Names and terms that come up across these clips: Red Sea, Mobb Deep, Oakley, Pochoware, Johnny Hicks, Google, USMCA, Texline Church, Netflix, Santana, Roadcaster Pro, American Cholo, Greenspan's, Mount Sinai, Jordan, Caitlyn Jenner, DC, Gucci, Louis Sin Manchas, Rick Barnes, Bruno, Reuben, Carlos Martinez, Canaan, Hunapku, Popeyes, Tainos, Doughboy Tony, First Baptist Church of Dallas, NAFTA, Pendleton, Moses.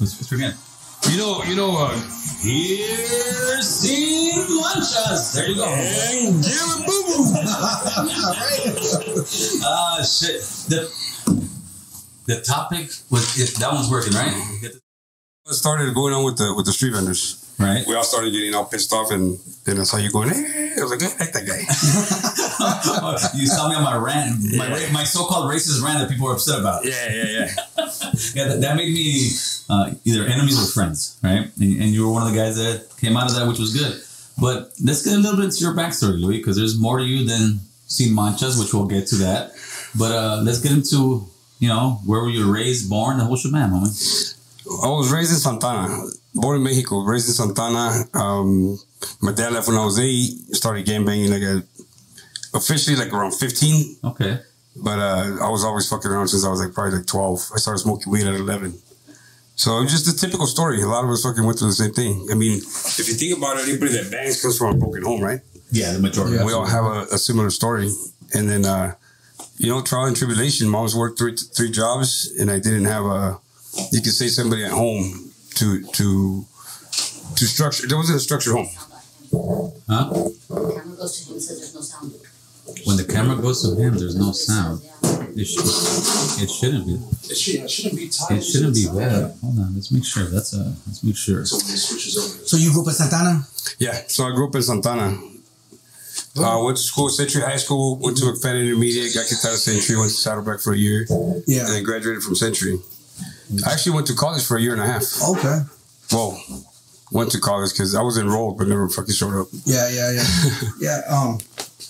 Let's begin. Here's Sin Manchas. There you go. And give it boo-boo. All right. Shit. The topic was, if that one's working, right? It started going on with the street vendors. Right. We all started getting all pissed off, and then I saw you going, hey. I was like, heck, that guy. You saw me on my rant, my so-called racist rant that people were upset about. Yeah. That made me either enemies or friends, right? And you were one of the guys that came out of that, which was good. But let's get a little bit into your backstory, Louis, because there's more to you than Sin Manchas, which we'll get to that. But let's get into, where were you raised, born, the whole shebang, homie. I was raised in Santana, born in Mexico, raised in Santana. My dad left when I was 8, started gangbanging officially around 15. Okay. But I was always fucking around since I was probably 12. I started smoking weed at 11. So it's just a typical story. A lot of us fucking went through the same thing. I mean, if you think about it, anybody that bangs comes from a broken home, right? Yeah, the majority. Yeah, we all have a similar story. And then, trial and tribulation. Mom's worked three jobs, and I didn't have you could say somebody at home to structure. There wasn't a structured home. Huh? When the camera goes to him, there's no sound. When the camera goes to him, there's no sound. It shouldn't be. It shouldn't be tight. It shouldn't be bad. Hold on, let's make sure. Let's make sure. So you grew up in Santana? Yeah. So I grew up in Santana. Went to school, Century High School. Went to McFadden Intermediate. Got kicked out of Century. Went to Saddleback for a year. Yeah. And then graduated from Century. I actually went to college for a year and a half. Okay. Well, went to college because I was enrolled but never fucking showed up. Yeah. Yeah.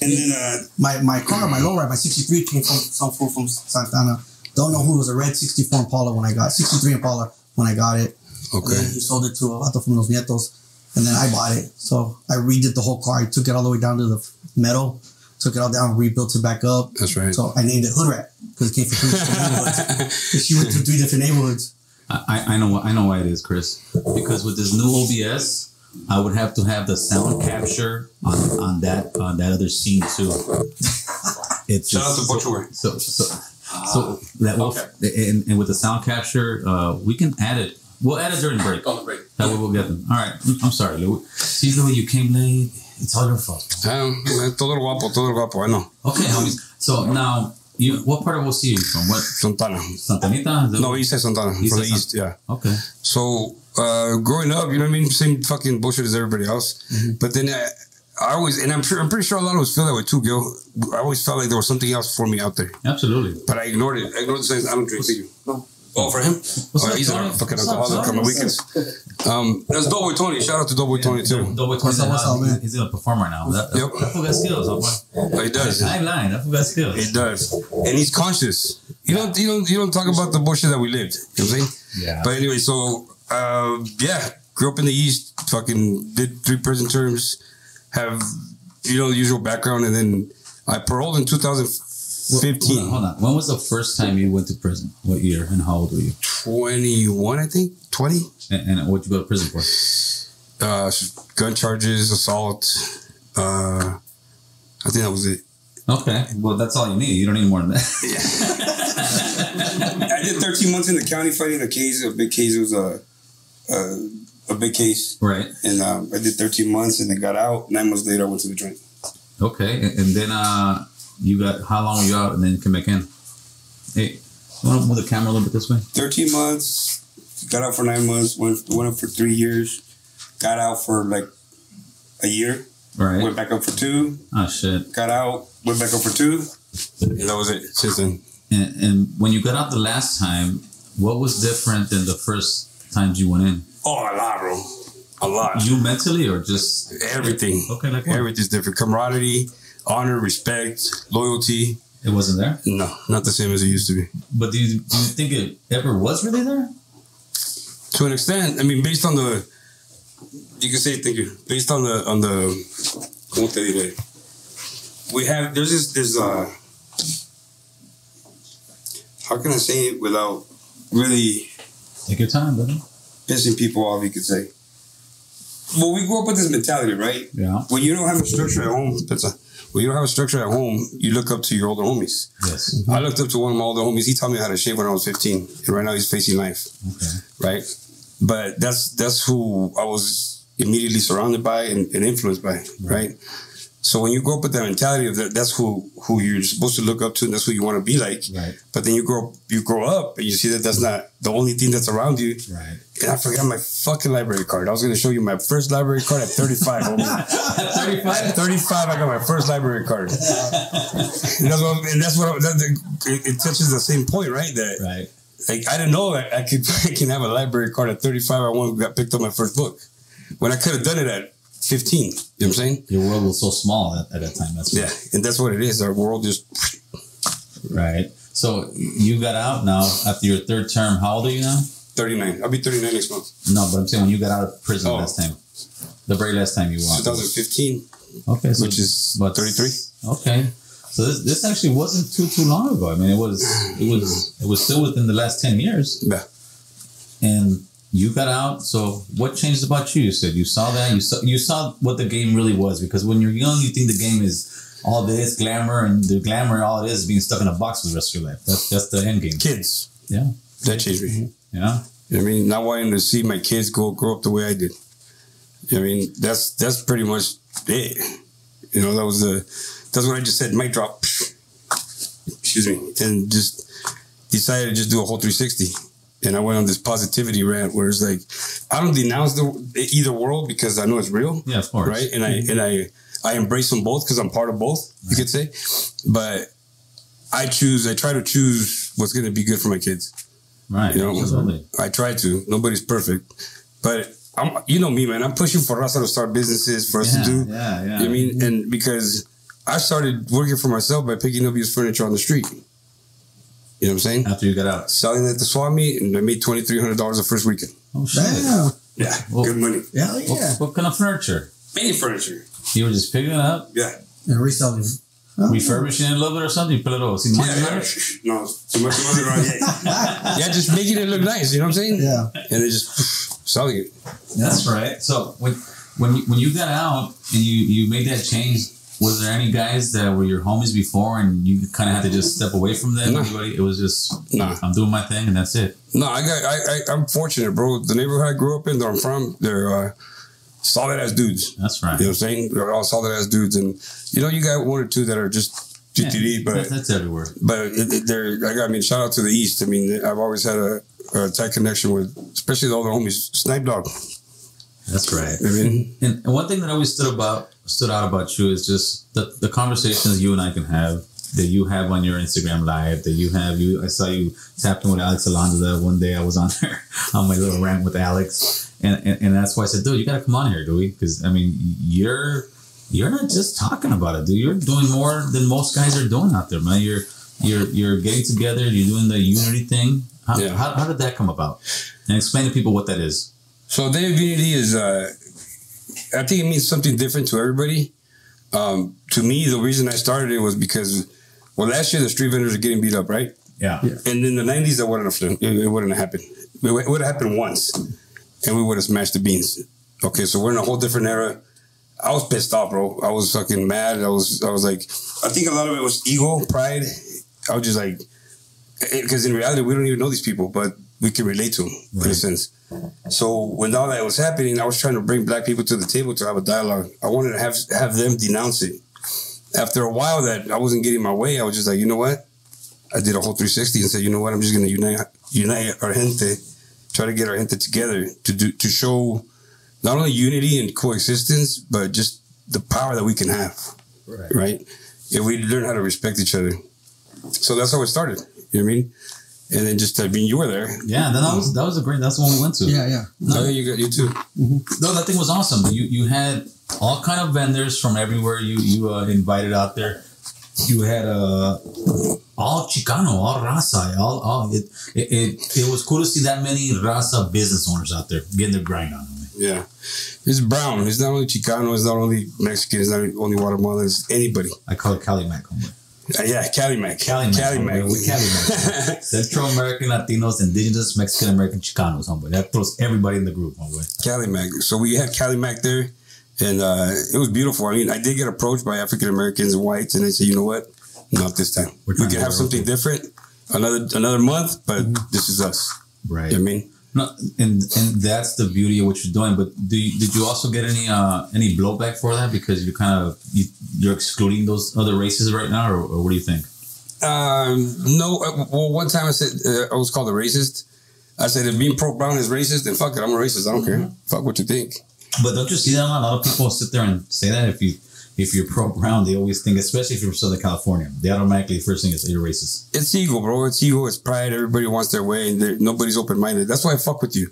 And then my car, my lowrider, my 63 came from some fool from Santana. Don't know who it was, a red 64 Impala when I got 63 Impala when I got it. Okay. And then he sold it to a vato from Los Nietos, and then I bought it. So I redid the whole car. I took it all the way down to the metal. Took it all down, rebuilt it back up. That's right. So I named it Hood Rat because it came from 3 different neighborhoods. She went through 3 different neighborhoods. I know why it is, Chris. Because with this new OBS, I would have to have the sound capture on that other scene too. Shout out to Pochoware. So that will, okay. And with the sound capture, we can add it. We'll add it during the break. On the break. That way we'll get them. All right. I'm sorry, Lou. See, Lou, you came late. It's all your fault. Todo guapo, I know. Okay, homies. So now, what part of OC are you from? What? Santana. Santanita? No, East of Santana. From the East, yeah. Okay. So, growing up, you know what I mean? Same fucking bullshit as everybody else. Mm-hmm. But then I always, and I'm pretty sure a lot of us feel that way too, Gil. I always felt like there was something else for me out there. Absolutely. But I ignored it. I ignored the signs. I don't drink to you. No. Oh, for him? He's a fucking alcoholic on the weekends. That's Doughboy Tony. Shout out to Doughboy Tony, too. Doughboy Tony, he's going to perform right now. That fool got skills, homeboy. He does. I ain't lying. That fool got skills. He does. And he's conscious. You don't talk about the bullshit that we lived. You know what I'm saying? Yeah. But anyway, so, grew up in the East, fucking did 3 prison terms, have, the usual background, and then I paroled in 2015. 15. Hold on. When was the first time you went to prison? What year and how old were you? 21, I think. 20. And what did you go to prison for? Gun charges, assault. I think that was it. Okay. Well, that's all you need. You don't need more than that. Yeah. I did 13 months in the county fighting a case. A big case. It was a big case. Right. And I did 13 months and then got out. 9 months later, I went to the joint. Okay. And then... you got, how long were you out and then you came back in? Hey, you want to move the camera a little bit this way? 13 months, got out for 9 months, went up for 3 years, got out for a year, right? Went back up for 2. Oh, shit. Got out, went back up for 2. And that was it, since then. And when you got out the last time, what was different than the first times you went in? Oh, a lot, bro. A lot. You mentally or just? Everything. Okay, like what? Everything's different. Camaraderie. Honor, respect, loyalty. It wasn't there? No, not the same as it used to be. But do you think it ever was really there? To an extent. I mean, based on the... You can say, thank you. Based on the... We have... There's this... how can I say it without really... Take your time, brother. Pissing people off, you could say. Well, we grew up with this mentality, right? Yeah. When you don't have a structure at home... When you don't have a structure at home, you look up to your older homies. Yes. I looked up to one of my older homies. He taught me how to shave when I was 15. And right now he's facing life. Okay. Right? But that's who I was immediately surrounded by and influenced by, right? So when you grow up with that mentality of that, that's who you're supposed to look up to, and that's who you want to be like. Right. But then you grow up, and you see that that's not the only thing that's around you. Right. And I forgot my fucking library card. I was going to show you my first library card at 35. At 35, I got my first library card. It touches the same point, right? That, right. Like, I didn't know I can have a library card at 35. I only got picked up my first book when I could have done it at 15. You know what I'm saysaying? Your world was so small at that time. That's yeah, and that's what it is. Our world just... Right. So you got out now after your third term. How old are you now? 39. I'll be 39 next month. No, but I'm saying when you got out of prison last time. The very last time you walked. 2015. Okay. So which is about 33. Okay. So this actually wasn't too long ago. I mean, it was still within the last 10 years. Yeah. And... You got out, so what changed about you? You said you saw that, you saw what the game really was, because when you're young, you think the game is all this glamour, and the glamour, all it is being stuck in a box for the rest of your life. That's the end game. Kids. Yeah. That changed me. Yeah. I mean, not wanting to see my kids grow up the way I did. I mean, that's pretty much it. You know, that's what I just said, mic drop. Excuse me. And just decided to just do a whole 360. And I went on this positivity rant where it's like, I don't denounce either world because I know it's real. Yeah, of course. Right? And I embrace them both because I'm part of both, right. You could say. But I try to choose what's going to be good for my kids. Right. You know, absolutely. I try to. Nobody's perfect. But you know me, man. I'm pushing for Raza to start businesses, for us to do. Yeah, yeah. You know what I mean? And because I started working for myself by picking up used furniture on the street. You know what I'm saying? After you got out. Selling at the swap meet, and I made $2,300 the first weekend. Oh, shit. Damn. Yeah. Well, good money. Yeah, yeah. What kind of furniture? Any furniture. You were just picking it up? Yeah. And reselling. Refurbishing it a little bit or something? You put it all. See, no, too much money around here. Yeah, just making it look nice. You know what I'm saying? Yeah. And they just selling it. That's right. So when you got out and you made that change, was there any guys that were your homies before and you kind of had to just step away from them? No. Everybody, it was just, I'm doing my thing and that's it. No, I'm fortunate, bro. The neighborhood I grew up in, where I'm from, they're solid ass dudes. That's right. You know what I'm saying? They're all solid ass dudes. And, you know, you got one or two that are just GTD, but... That's everywhere. But shout out to the East. I mean, I've always had a tight connection with, especially all the homies, Snipe Dog. That's right. I mean, and one thing that always stood out about you is just the conversations you and I can have, that you have on your Instagram Live, that you have. I saw you tapped in with Alex Alonzo one day. I was on there on my little rant with Alex, and that's why I said, dude, you gotta come on here, Louis, because I mean, you're not just talking about it, dude. You're doing more than most guys are doing out there, man. You're getting together. You're doing the unity thing. How did that come about? And explain to people what that is. So Day of Unity is, I think it means something different to everybody. To me, the reason I started it was because, well, last year the street vendors were getting beat up, right? Yeah. And in the 90s, it wouldn't have happened. It would have happened once, and we would have smashed the beans. Okay, so we're in a whole different era. I was pissed off, bro. I was fucking mad. I was like, I think a lot of it was ego, pride. I was just like, because in reality, we don't even know these people, but we can relate to them, right, in a sense. So when all that was happening, I was trying to bring black people to the table to have a dialogue. I wanted to have them denounce it. After a while that I wasn't getting my way, I was just like, you know what? I did a whole 360 and said, you know what? I'm just going to unite our gente, try to get our gente together to show not only unity and coexistence, but just the power that we can have, right? If we learn how to respect each other. So that's how it started. You know what I mean? And then just, I mean, you were there. Yeah, that was a great, that's the one we went to. Yeah. No, you too. Mm-hmm. No, that thing was awesome. You had all kind of vendors from everywhere you invited out there. You had all Chicano, all Raza, all. It was cool to see that many Raza business owners out there getting their grind on. Yeah. It's brown. It's not only Chicano. It's not only Mexican. It's not only Guatemalan. It's anybody. I call it Calimac. Yeah, Calimac. Calimac. Central American Latinos, Indigenous, Mexican American, Chicanos, homeboy. That throws everybody in the group, homeboy. Calimac. So we had Calimac there, and it was beautiful. I mean, I did get approached by African Americans and whites, and they said, you know what? Not this time. We can have something different, another month, but this is us. Right. You know what I mean? No, and that's the beauty of what you're doing. But did you also get any blowback for that, because you're kind of you're excluding those other races right now, or what do you think? No. Well, one time I said I was called a racist. I said, if being pro-brown is racist, then fuck it. I'm a racist. I don't care. Fuck what you think. But don't you see that a lot? A lot of people sit there and say that if you're pro-brown, they always think, especially if you're from Southern California, they automatically, first thing is, you're racist. It's ego, bro. It's ego. It's pride. Everybody wants their way, and nobody's open-minded. That's why I fuck with you.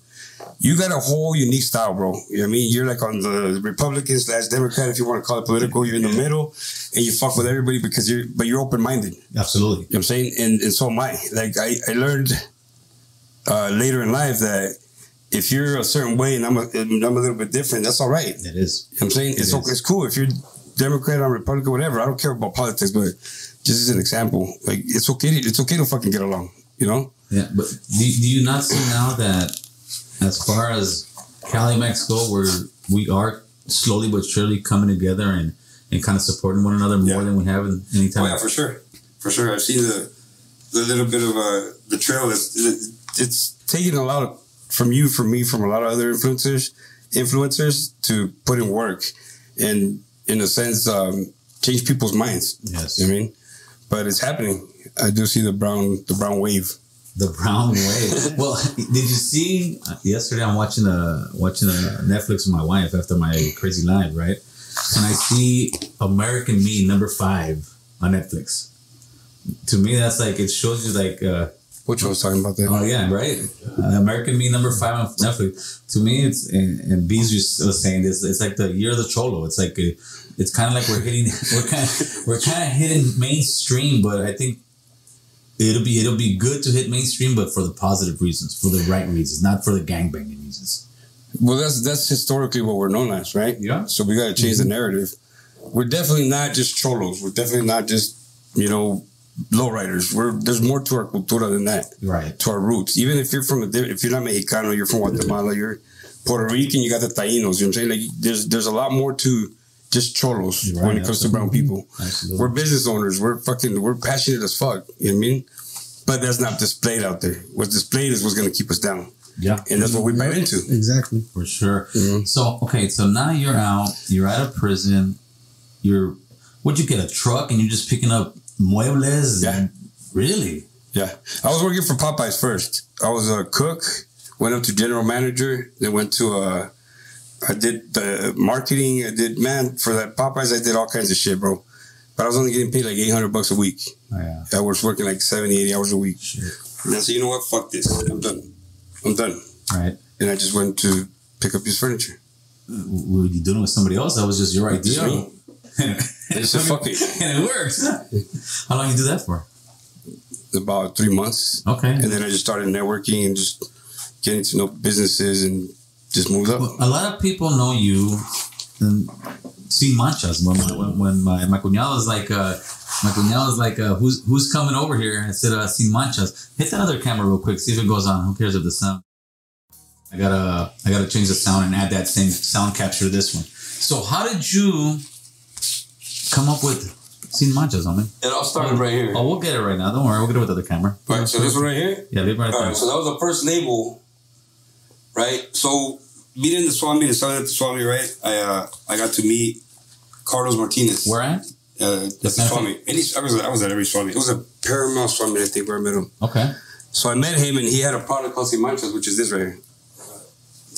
You got a whole unique style, bro. You know what I mean? You're like on the Republican/Democrat, if you want to call it political. You're in the middle, and you fuck with everybody because you're open-minded. Absolutely. You know what I'm saying? And so am I. Like, I learned later in life that if you're a certain way and I'm a little bit different, that's all right. It is. You know what I'm saying? It's cool. If you're Democrat or Republican, whatever, I don't care about politics, but just as an example, like, it's okay to fucking get along, you know? Yeah, but do you not see now that as far as Cali, Mexico, where we are slowly but surely coming together and kind of supporting one another more than we have in any time? Oh, yeah, for sure. For sure. I've seen the little bit of the trail. It's taking a lot of from you, from me, from a lot of other influencers to put in work and, in a sense, change people's minds. Yes. You know what I mean? But it's happening. I do see the brown wave. The brown wave. Well, did you see yesterday? I'm watching a Netflix with my wife after my crazy live, right? And I see American Me #5 on Netflix. To me, that's like, it shows you like. Which I was talking about that. Oh, yeah, right? American Me #5 on Netflix. To me, it's, and Bees was saying this, it's like the year of the Cholo. It's like, it's kind of like we're kind of hitting mainstream, but I think it'll be good to hit mainstream, but for the positive reasons, for the right reasons, not for the gangbanging reasons. Well, that's historically what we're known as, right? Yeah. So we got to change the narrative. We're definitely not just Cholos. We're definitely not just, you know, lowriders. There's more to our cultura than that, right? To our roots. Even if you're if you're not Mexicano, you're from Guatemala, you're Puerto Rican, you got the Tainos. You know what I'm saying? Like, there's a lot more to just Cholos, right, when it comes to brown people. Absolutely. We're business owners. We're passionate as fuck. You know what I mean? But that's not displayed out there. What's displayed is what's going to keep us down. Yeah, and that's what we buy into. Exactly, for sure. Mm-hmm. So okay, so now you're out. You're out of prison. What'd you get, a truck, and you're just picking up muebles? Yeah. Really? Yeah. I was working for Popeyes first. I was a cook, went up to general manager, then went to I did the marketing. For that Popeyes, I did all kinds of shit, bro. But I was only getting paid like $800 a week. Oh, yeah. I was working like 70, 80 hours a week. Shit. And I said, you know what? Fuck this. I'm done. All right. And I just went to pick up his furniture. Were you doing it with somebody else? That was just your idea? It's a fucking and it works. How long you do that for? About 3 months. Okay. And then I just started networking and just getting to know businesses and just moved up. Well, a lot of people know you and see Manchas. When my cuñado is like, who's coming over here? I said, Sin Manchas. Hit that other camera real quick. See if it goes on. Who cares if the sound? I gotta change the sound and add that same sound capture to this one. So how did you come up with Sin Manchas, homie? It all started right here. Oh, we'll get it right now. Don't worry. We'll get it with the other camera. All right, so this one right here? Yeah, leave it right there. All right, so that was the first label, right? So meeting the Swami and selling at the Swami, right? I got to meet Carlos Martinez. Where at? The Swami. I was at every Swami. It was a Paramount Swami, I think, where I met him. Okay. So I met him, and he had a product called Sin Manchas, which is this right here.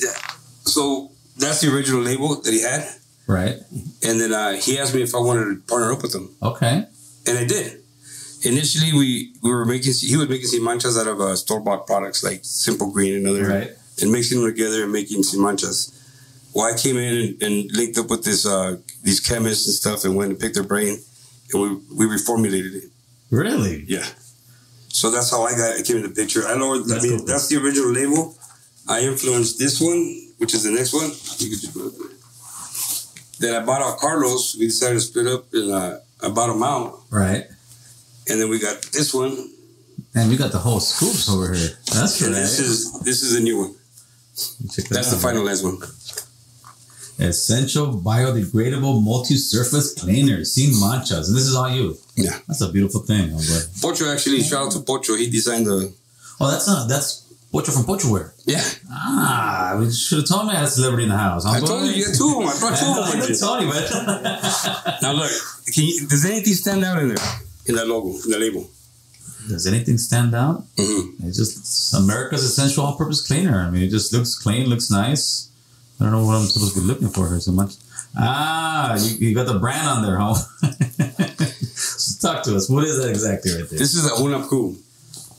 Yeah. So that's the original label that he had. Right. And then he asked me if I wanted to partner up with him. Okay. And I did. Initially, he was making Sin Manchas out of store-bought products like Simple Green and other. Right. And mixing them together and making Sin Manchas. Well, I came in and linked up with this these chemists and stuff and went and picked their brain. And we reformulated it. Really? Yeah. So that's how I came in the picture. That's the original label. I influenced this one, which is the next one. You could just put it there. Then I bought out Carlos. We decided to split up, and I bought him out. Right. And then we got this one. Man, you got the whole scoops over here. That's right. This is a new one. That's the finalized one. Essential biodegradable multi-surface cleaner, Sin Manchas. And this is all you. Yeah. That's a beautiful thing. Pocho, actually, shout out to Pocho. He designed the... Oh, that's Butcher from Pochoware. Yeah. Ah, we should have told me I had a celebrity in the house. I told you, you got two of them. I brought two of them. Tony, man. Now look, can you, does anything stand out in there? In that logo, in the label? Does anything stand out? Mm-hmm. It's just America's essential all-purpose cleaner. I mean, it just looks clean, looks nice. I don't know what I'm supposed to be looking for here so much. Ah, you got the brand on there, huh? So talk to us. What is that exactly right there? This is a Hunapku.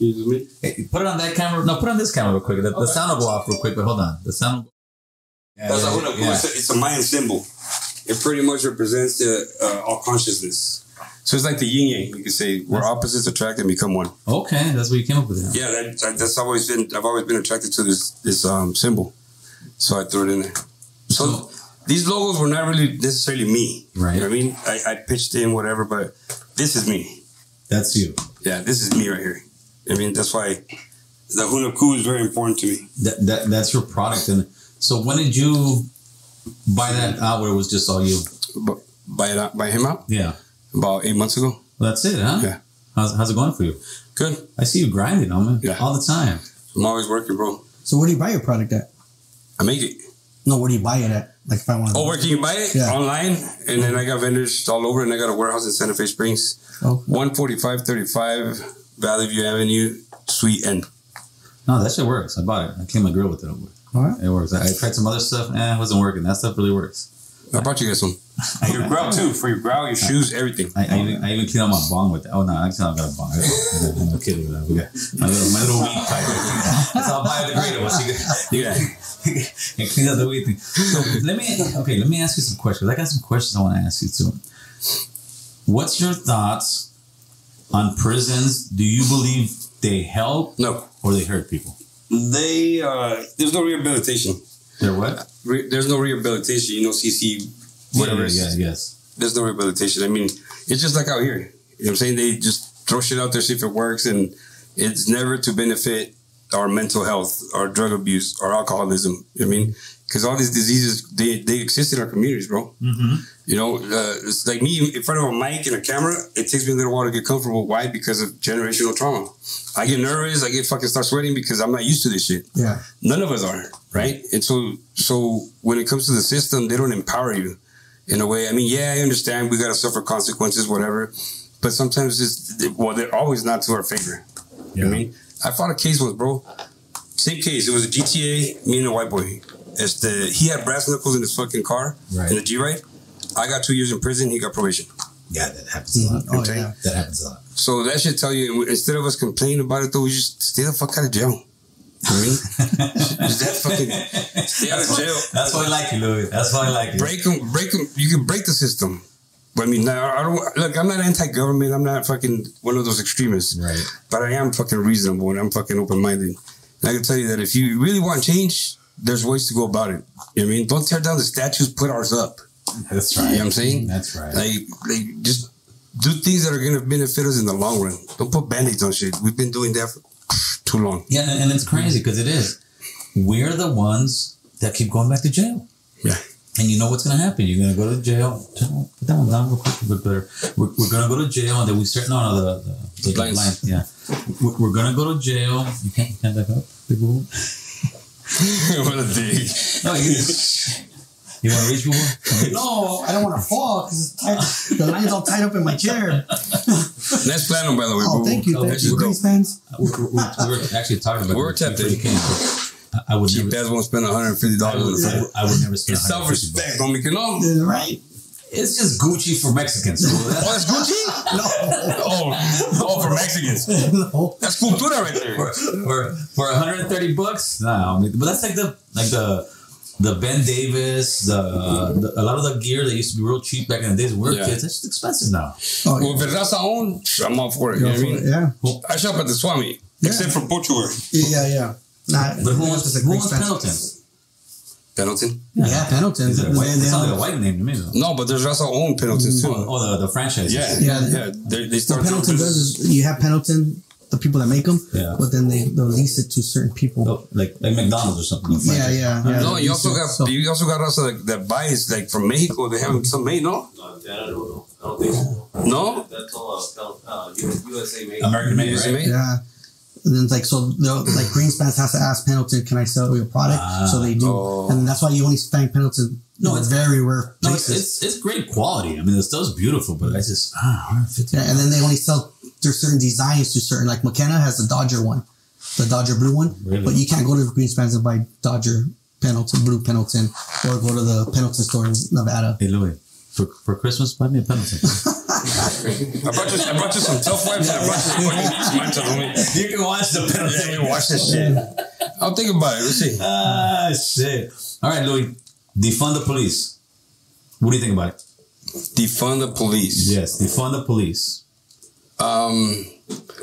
Hey, put it on that camera. No, put it on this camera real quick. The sound will go off real quick, but hold on. The sound. Yeah, that's a Hunapku. Yeah. It's a Mayan symbol. It pretty much represents the all consciousness. So it's like the yin yang. You could say we're opposites attract and become one. Okay, that's what you came up with. Yeah, that's always been. I've always been attracted to this symbol, so I threw it in there. So these logos were not really necessarily me. Right. You know what I mean? I pitched in whatever, but this is me. That's you. Yeah, this is me right here. I mean, that's why the Hunapku is very important to me. That's your product. And so when did you buy that out where it was just all you? Buy him out? Yeah. About 8 months ago. Well, that's it, huh? Yeah. How's it going for you? Good. I see you grinding on me all the time. I'm always working, bro. So where do you buy your product at? I make it. No, where do you buy it at? Like if I want to. Oh, where can you buy it? Yeah. Online. And then I got vendors all over, and I got a warehouse in Santa Fe Springs. Okay. 14535. Valley View Avenue, Suite N. No, that shit works. I bought it. I cleaned my grill with it. All right. It works. I tried some other stuff. It wasn't working. That stuff really works. I brought you guys some. And your growl, too. For your growl, your shoes, everything. I even cleaned out my bong with it. Oh, no. Actually, I've got a bong. I'm kidding. We got my little weed pipe. It's all biodegradable. You clean out the weed thing. So let me ask you some questions. I got some questions I want to ask you, too. What's your thoughts on prisons? Do you believe they help? No. Or they hurt people? They, there's no rehabilitation. There what? There's no rehabilitation. You know, CC, whatever. Yes. There's no rehabilitation. I mean, it's just like out here. You know what I'm saying? They just throw shit out there, see if it works. And it's never to benefit our mental health, our drug abuse, our alcoholism. You know what I mean? Because all these diseases, they exist in our communities, bro. Mm-hmm. You know, it's like me in front of a mic and a camera. It takes me a little while to get comfortable. Why? Because of generational trauma. I get nervous. I get fucking start sweating because I'm not used to this shit. Yeah. None of us are, right? And so when it comes to the system, they don't empower you in a way. I mean, yeah, I understand. We got to suffer consequences, whatever. But sometimes they're always not to our favor. Yeah. You know what I mean? I fought a case once, bro. Same case. It was a GTA, me and a white boy. He had brass knuckles in his fucking car, right, in the G-Ride. I got 2 years in prison. He got probation. Yeah, that happens a lot. Oh, yeah. That happens a lot. So that should tell you, instead of us complaining about it, though, we just stay the fuck out of jail. You know what I mean? Stay out of jail. That's why I like you, Louis. That's why I like you. Break them. You can break the system. But I mean, I don't, look, I'm not anti-government. I'm not fucking one of those extremists. Right. But I am fucking reasonable, and I'm fucking open-minded. And I can tell you that if you really want change, there's ways to go about it. You know what I mean? Don't tear down the statues, put ours up. That's right. You know what I'm saying? That's right. Like just do things that are going to benefit us in the long run. Don't put band-aids on shit. We've been doing that for too long. Yeah, and it's crazy because it is. We're the ones that keep going back to jail. Yeah. And you know what's going to happen. You're going to go to jail. Put that one down real quick, a bit better. We're going to go to jail, and then we start. No, the line. Yeah. We're going to go to jail. You can't back up. Big rule. What a dig. No, you want to reach people? No, I don't want to fall because the line's all tied up in my chair. That's platinum, by the way. Oh, thank you. Oh, thank you. Great fans. We're actually talking about we're tapped in. I would cheap never. Cheap won't spend $150 on the phone. I would never spend $150. Self-respect, homie. That's right. It's just Gucci for Mexicans. Oh, it's Gucci? No. Oh, for Mexicans. No. That's cultura right there. For $130? No, but that's like the Ben Davis, a lot of the gear that used to be real cheap back in the days. We're kids. That's just expensive now. Oh, well, if it's Raza owned, I'm all for it. You know what I mean? Yeah. Well, I shop at the Swami, except for Pochoware. Yeah. But who wants Pendleton? Pendleton? Yeah, Pendleton. It's not like a white name to me, though. No, but there's Raza owned Pendleton, too. Oh, the franchise. Yeah. They start. What Pendleton does is you have Pendleton, the people that make them, but then they'll lease it to certain people, like McDonald's or something. Yeah. No, you also got Raza that buys like from Mexico. They have some made, no? No, I don't think so. No, that's all USA made. American made, right? Yeah. And then it's like, so like Greenspan's has to ask Pendleton, can I sell your product? So they do. Oh. And that's why you only find Pendleton. No, it's very rare. No, it's great quality. I mean, the stuff's beautiful, but I just, And then they only sell their certain designs to certain, like McKenna has the Dodger one, the Dodger blue one, really? But you can't go to Greenspan's and buy Dodger Pendleton, blue Pendleton, or go to the Pendleton store in Nevada. Hey, Louis, for Christmas, buy me a Pendleton. I brought you some tough wipes. I brought you some You can watch the Pendleton. You can watch this shit. I'll think about it. We'll see. Ah, shit. All right, Louis. Defund the police. What do you think about it? Defund the police. Yes, defund the police. Fuck,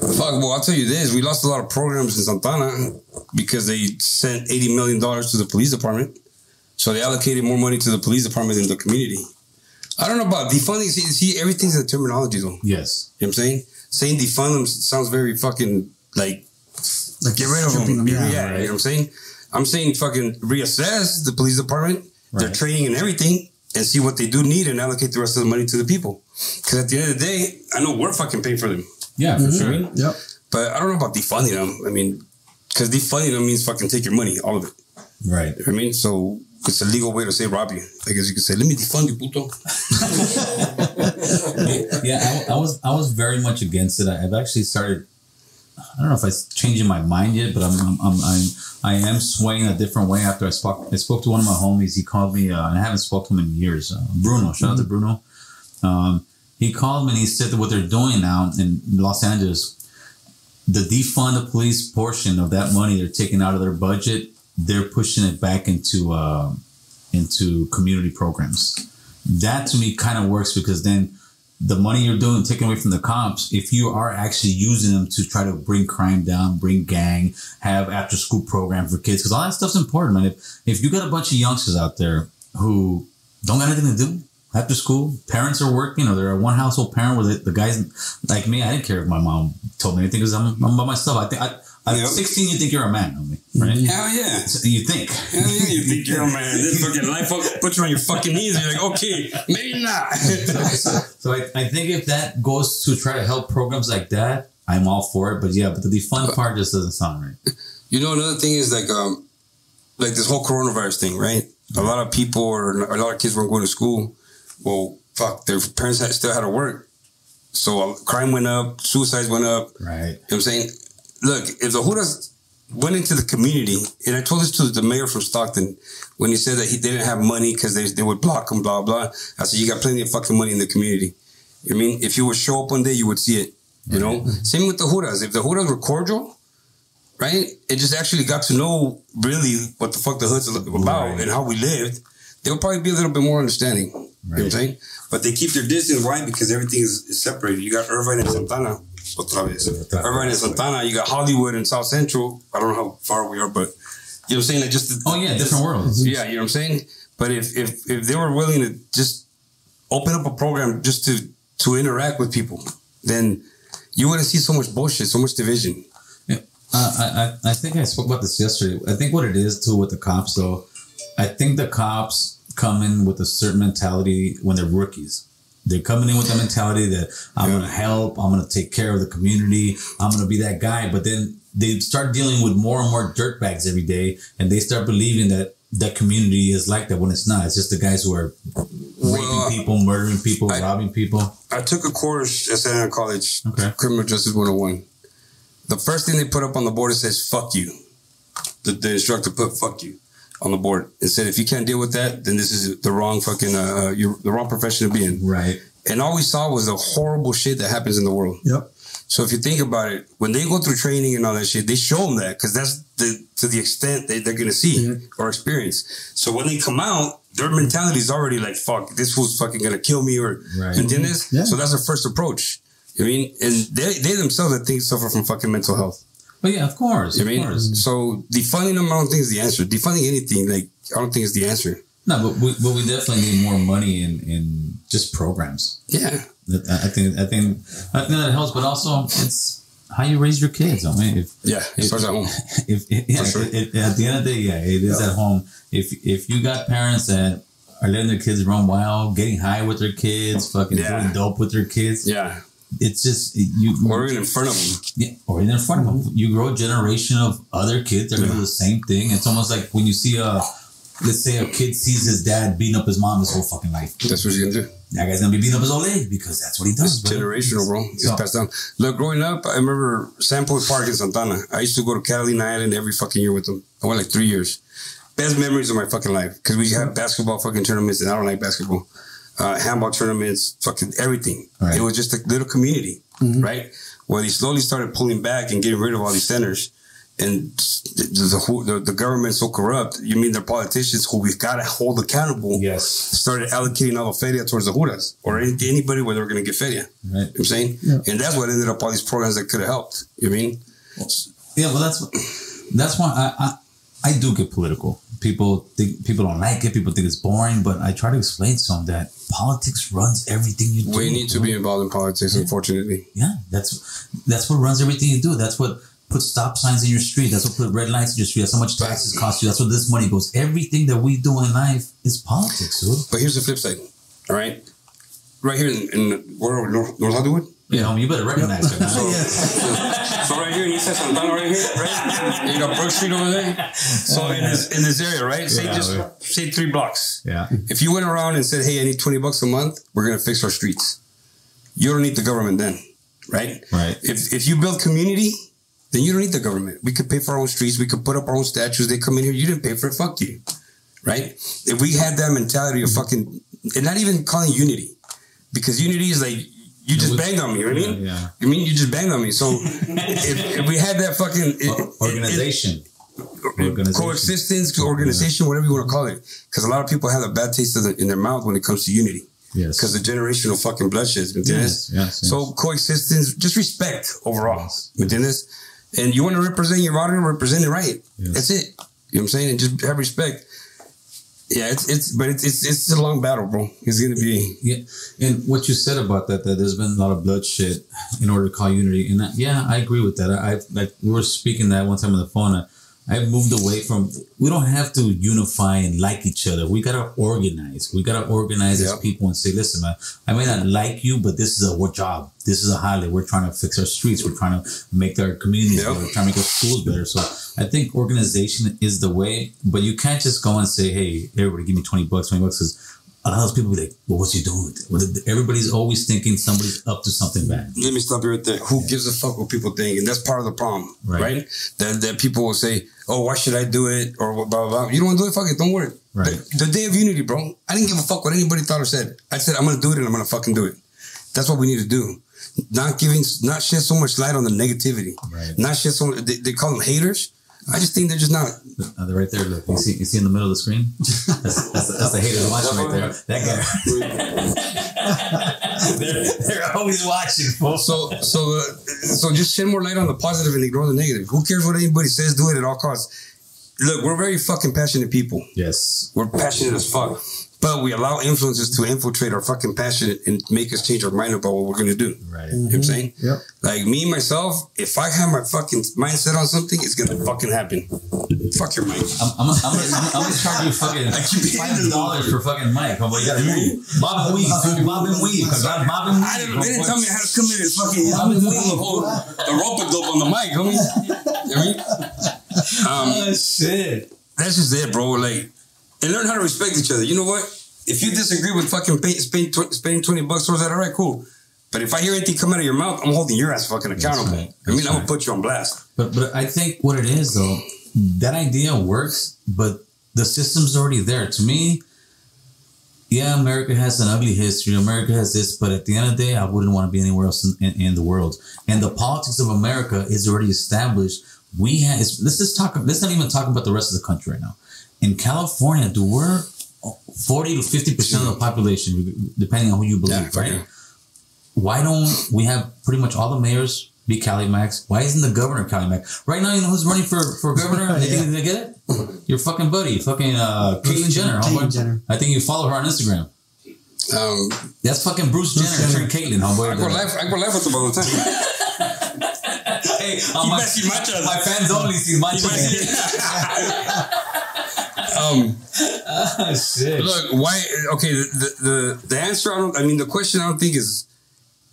well, I'll tell you this. We lost a lot of programs in Santana because they sent $80 million to the police department. So they allocated more money to the police department than the community. I don't know about defunding. See, everything's a terminology, though. Yes. You know what I'm saying? Saying defund them sounds very fucking, like get rid of them. Yeah, right. You know what I'm saying? I'm saying fucking reassess the police department. Right. Their training and everything, and see what they do need, and allocate the rest of the money to the people. Because at the end of the day, I know we're fucking paying for them. Yeah, for sure. Yep. But I don't know about defunding them. I mean, because defunding them means fucking take your money, all of it. Right. I mean, so it's a legal way to say rob you. I guess you could say, "Let me defund you, puto." Yeah, I was very much against it. I've actually started. I don't know if I'm changing my mind yet, but I am swaying a different way after I spoke to one of my homies. He called me, and I haven't spoken to him in years. Bruno, shout out to Bruno. He called me and he said that what they're doing now in Los Angeles, the defund the police portion of that money they're taking out of their budget, they're pushing it back into community programs. That to me kind of works because then the money you're doing, taking away from the cops, if you are actually using them to try to bring crime down, bring gang, have after school program for kids, because all that stuff's important, man. If you got a bunch of youngsters out there who don't got anything to do after school, parents are working, or they're a one household parent where the guys like me, I didn't care if my mom told me anything because I'm by myself. I think at 16, you think you're a man, homie, right? Hell yeah. So you think. Hell yeah, you think you're a man. This fucking life puts you on your fucking knees. And you're like, okay, maybe not. So I think if that goes to try to help programs like that, I'm all for it. But yeah, but the defund part just doesn't sound right. You know, another thing is like this whole coronavirus thing, right? A lot of people a lot of kids weren't going to school. Well, fuck, their parents still had to work. So crime went up, suicides went up. Right. You know what I'm saying? Look, if the Judas went into the community, and I told this to the mayor from Stockton when he said that they didn't have money because they would block him, blah, blah. I said, you got plenty of fucking money in the community. I mean, if you would show up one day, you would see it, you know? Same with the Judas. If the Judas were cordial, right, it just actually got to know really what the fuck the hood's about and how we lived, they would probably be a little bit more understanding, you know what I'm saying? But they keep their distance. Why? Because everything is separated. You got Irvine and Santana. Irvine and Santana, you got Hollywood and South Central. I don't know how far we are, but you know what I'm saying? Like just different worlds. Yeah, you know what I'm saying? But if they were willing to just open up a program just to interact with people, then you wouldn't see so much bullshit, so much division. Yeah. I think I spoke about this yesterday. I think what it is too with the cops though, I think the cops come in with a certain mentality when they're rookies. They're coming in with the mentality that I'm going to help, I'm going to take care of the community, I'm going to be that guy. But then they start dealing with more and more dirtbags every day, and they start believing that that community is like that when it's not. It's just the guys who are raping people, murdering people, robbing people. I took a course at San Diego College, Criminal Justice 101. The first thing they put up on the board, it says, fuck you. The instructor put fuck you on the board and said, if you can't deal with that, then this is the wrong fucking, the wrong profession to be in. Right. And all we saw was the horrible shit that happens in the world. Yep. So if you think about it, when they go through training and all that shit, they show them that because that's to the extent they're going to see or experience. So when they come out, their mentality is already like, fuck, this fool's fucking going to kill me or do this. Yeah. So that's their first approach. I mean, and they themselves, I think, suffer from fucking mental health. But yeah, of course. Of course. So defunding them, I don't think is the answer. Defunding anything, I don't think is the answer. No, but we definitely need more money in just programs. Yeah, I think that helps. But also, it's how you raise your kids. I mean, it starts at home. At the end of the day, it is at home. If you got parents that are letting their kids run wild, getting high with their kids, fucking doing dope with their kids, it's just you. Or in front of them. Yeah, or in front of them. You grow a generation of other kids that are going to do the same thing. It's almost like when you see a, let's say a kid sees his dad beating up his mom his whole fucking life. That's what he's going to do. That guy's going to be beating up his whole leg because that's what he does. It's generational, bro. It's passed down. Look, growing up, I remember Sample Park in Santana. I used to go to Catalina Island every fucking year with them. I went like 3 years. Best memories of my fucking life because we had basketball fucking tournaments and I don't like basketball. Handball tournaments, fucking everything. Right. It was just a little community, right? Where they slowly started pulling back and getting rid of all these centers. And the government's so corrupt, you mean their politicians who we've got to hold accountable started allocating all the feria towards the juras or anybody where they were going to get feria. Right. You know what I'm saying? Yeah. And that's what ended up all these programs that could have helped. You know what I mean? Yeah, well, that's why I do get political. People don't like it. People think it's boring. But I try to explain to them that politics runs everything you do. We need to be involved in politics, unfortunately. Yeah, that's what runs everything you do. That's what puts stop signs in your street. That's what put red lights in your street. That's how much taxes cost you. That's what this money goes. Everything that we do in life is politics, dude. But here's the flip side. All right, right here in North Hollywood. Yeah, you better recognize it. So right here in East Santana, right here, right? You got Brook Street over there. So in this area, right? Say say 3 blocks. Yeah. If you went around and said, "Hey, I need $20 a month. We're gonna fix our streets." You don't need the government then, right? Right. If you build community, then you don't need the government. We could pay for our own streets. We could put up our own statues. They come in here. You didn't pay for it. Fuck you, right? If we had that mentality of fucking and not even calling unity, because unity is like. You just banged on me, you know what I mean? Yeah. You mean you just banged on me. So if we had that fucking... Organization, whatever you want to call it. Because a lot of people have a bad taste in their mouth when it comes to unity. Yes. Because the generational fucking bloodshed is yes. So coexistence, just respect overall. Yes. And you want to represent your honor, represent it right. Yes. That's it. You know what I'm saying? And just have respect. Yeah, it's a long battle, bro. It's gonna be. Yeah, and what you said about that there's been a lot of bloodshed in order to call unity, and I agree with that. I like we were speaking that one time on the phone. I've moved away from. We don't have to unify and like each other. We gotta organize. We gotta organize as people and say, listen, man, I may not like you, but this is a job. This is a holiday. We're trying to fix our streets. We're trying to make our communities better. We're trying to make our schools better. So I think organization is the way. But you can't just go and say, hey, everybody, give me $20 because a lot of those people be like, well, what's he doing with it? Everybody's always thinking somebody's up to something bad. Let me stop you right there. Who gives a fuck what people think? And that's part of the problem, right? That people will say, oh, why should I do it? Or blah, blah, blah. You don't want to do it? Fuck it. Don't worry. Right. The day of unity, bro. I didn't give a fuck what anybody thought or said. I said, I'm going to do it and I'm going to fucking do it. That's what we need to do. Not shed so much light on the negativity. Right. Not shed so much, they call them haters. I just think they're just not. They're right there. Look, you see in the middle of the screen? That's the hater watching right there. That guy. They're always watching, folks. So just shed more light on the positive and ignore the negative. Who cares what anybody says? Do it at all costs. Look, we're very fucking passionate people. Yes. We're passionate as fuck. But we allow influences to infiltrate our fucking passion and make us change our mind about what we're going to do. Right. You know what I'm saying? Yep. Like me, myself, if I have my fucking mindset on something, it's going to fucking happen. Fuck your mic. I'm going to charge you fucking $5 for fucking mic. I'm like, you got to move. Bob and weave. Bob and weave. They didn't tell me how to come in and fucking Bob and weave. The rope-a-dope on the mic, homie. You know what I mean? Shit. That's just it, bro. Like, and learn how to respect each other. You know what? If you disagree with fucking spending $20 towards that, all right, cool. But if I hear anything come out of your mouth, I'm holding your ass fucking accountable. Right. I'm gonna put you on blast. But I think what it is though, that idea works, but the system's already there. To me, yeah, America has an ugly history. America has this, but at the end of the day, I wouldn't want to be anywhere else in the world. And the politics of America is already established. Let's not even talk about the rest of the country right now. In California, we're 40 to 50% of the population, depending on who you believe, right? Yeah. Why don't we have pretty much all the mayors be Calimax? Why isn't the governor Calimax? Right now, you know who's running for governor? Did they get it? Your fucking buddy, fucking Caitlyn Jenner. Caitlyn Jenner. I think you follow her on Instagram. That's fucking Bruce Jenner. Caitlyn, homeboy. I go live with them all the time. Hey, my fans only see Manchas. Shit. Look, why? Okay, the answer. I mean, the question I don't think is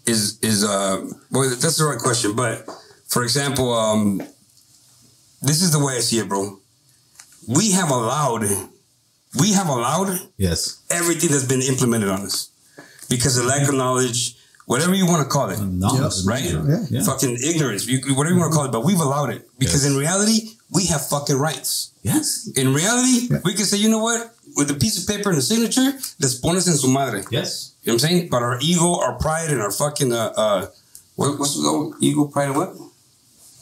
well, that's the right question. But for example, this is the way I see it, bro. We have allowed yes, everything that's been implemented on us because of lack of knowledge, whatever you want to call it, right? Yeah, yeah. Fucking ignorance, whatever you want to call it, but we've allowed it because in reality, we have fucking rights. Yes. In reality, we can say, you know what? With a piece of paper and a signature, les pones en su madre. Yes. You know what I'm saying? But our ego, our pride, and our fucking, what's the old ego, pride, and what?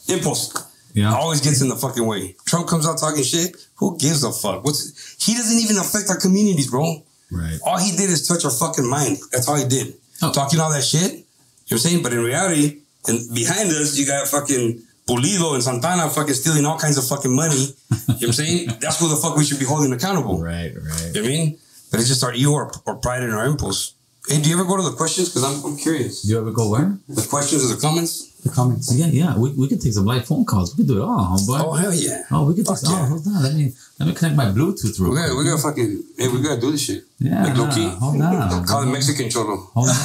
Impulse. Yeah. Always gets in the fucking way. Trump comes out talking shit. Who gives a fuck? He doesn't even affect our communities, bro. Right. All he did is touch our fucking mind. That's all he did. Oh. Talking all that shit. You know what I'm saying? But in reality, and behind us, you got fucking Pulido and Santana fucking stealing all kinds of fucking money. You know what I'm saying? That's who the fuck we should be holding accountable. Right, right. You know what I mean? But it's just our ego, our pride, and our impulse. Hey, do you ever go to the questions? Because I'm curious. Do you ever go where? The questions or the comments? The comments. Yeah, yeah. We can take some live phone calls. We can do it all, homeboy. Oh, hell yeah. Oh, we can take some. Yeah. Oh, hold on. Let me connect my Bluetooth real quick. We got fucking... Hey, we got to do this shit. Yeah. Like low-key. Hold on. Call the Mexican cholo. Hold on.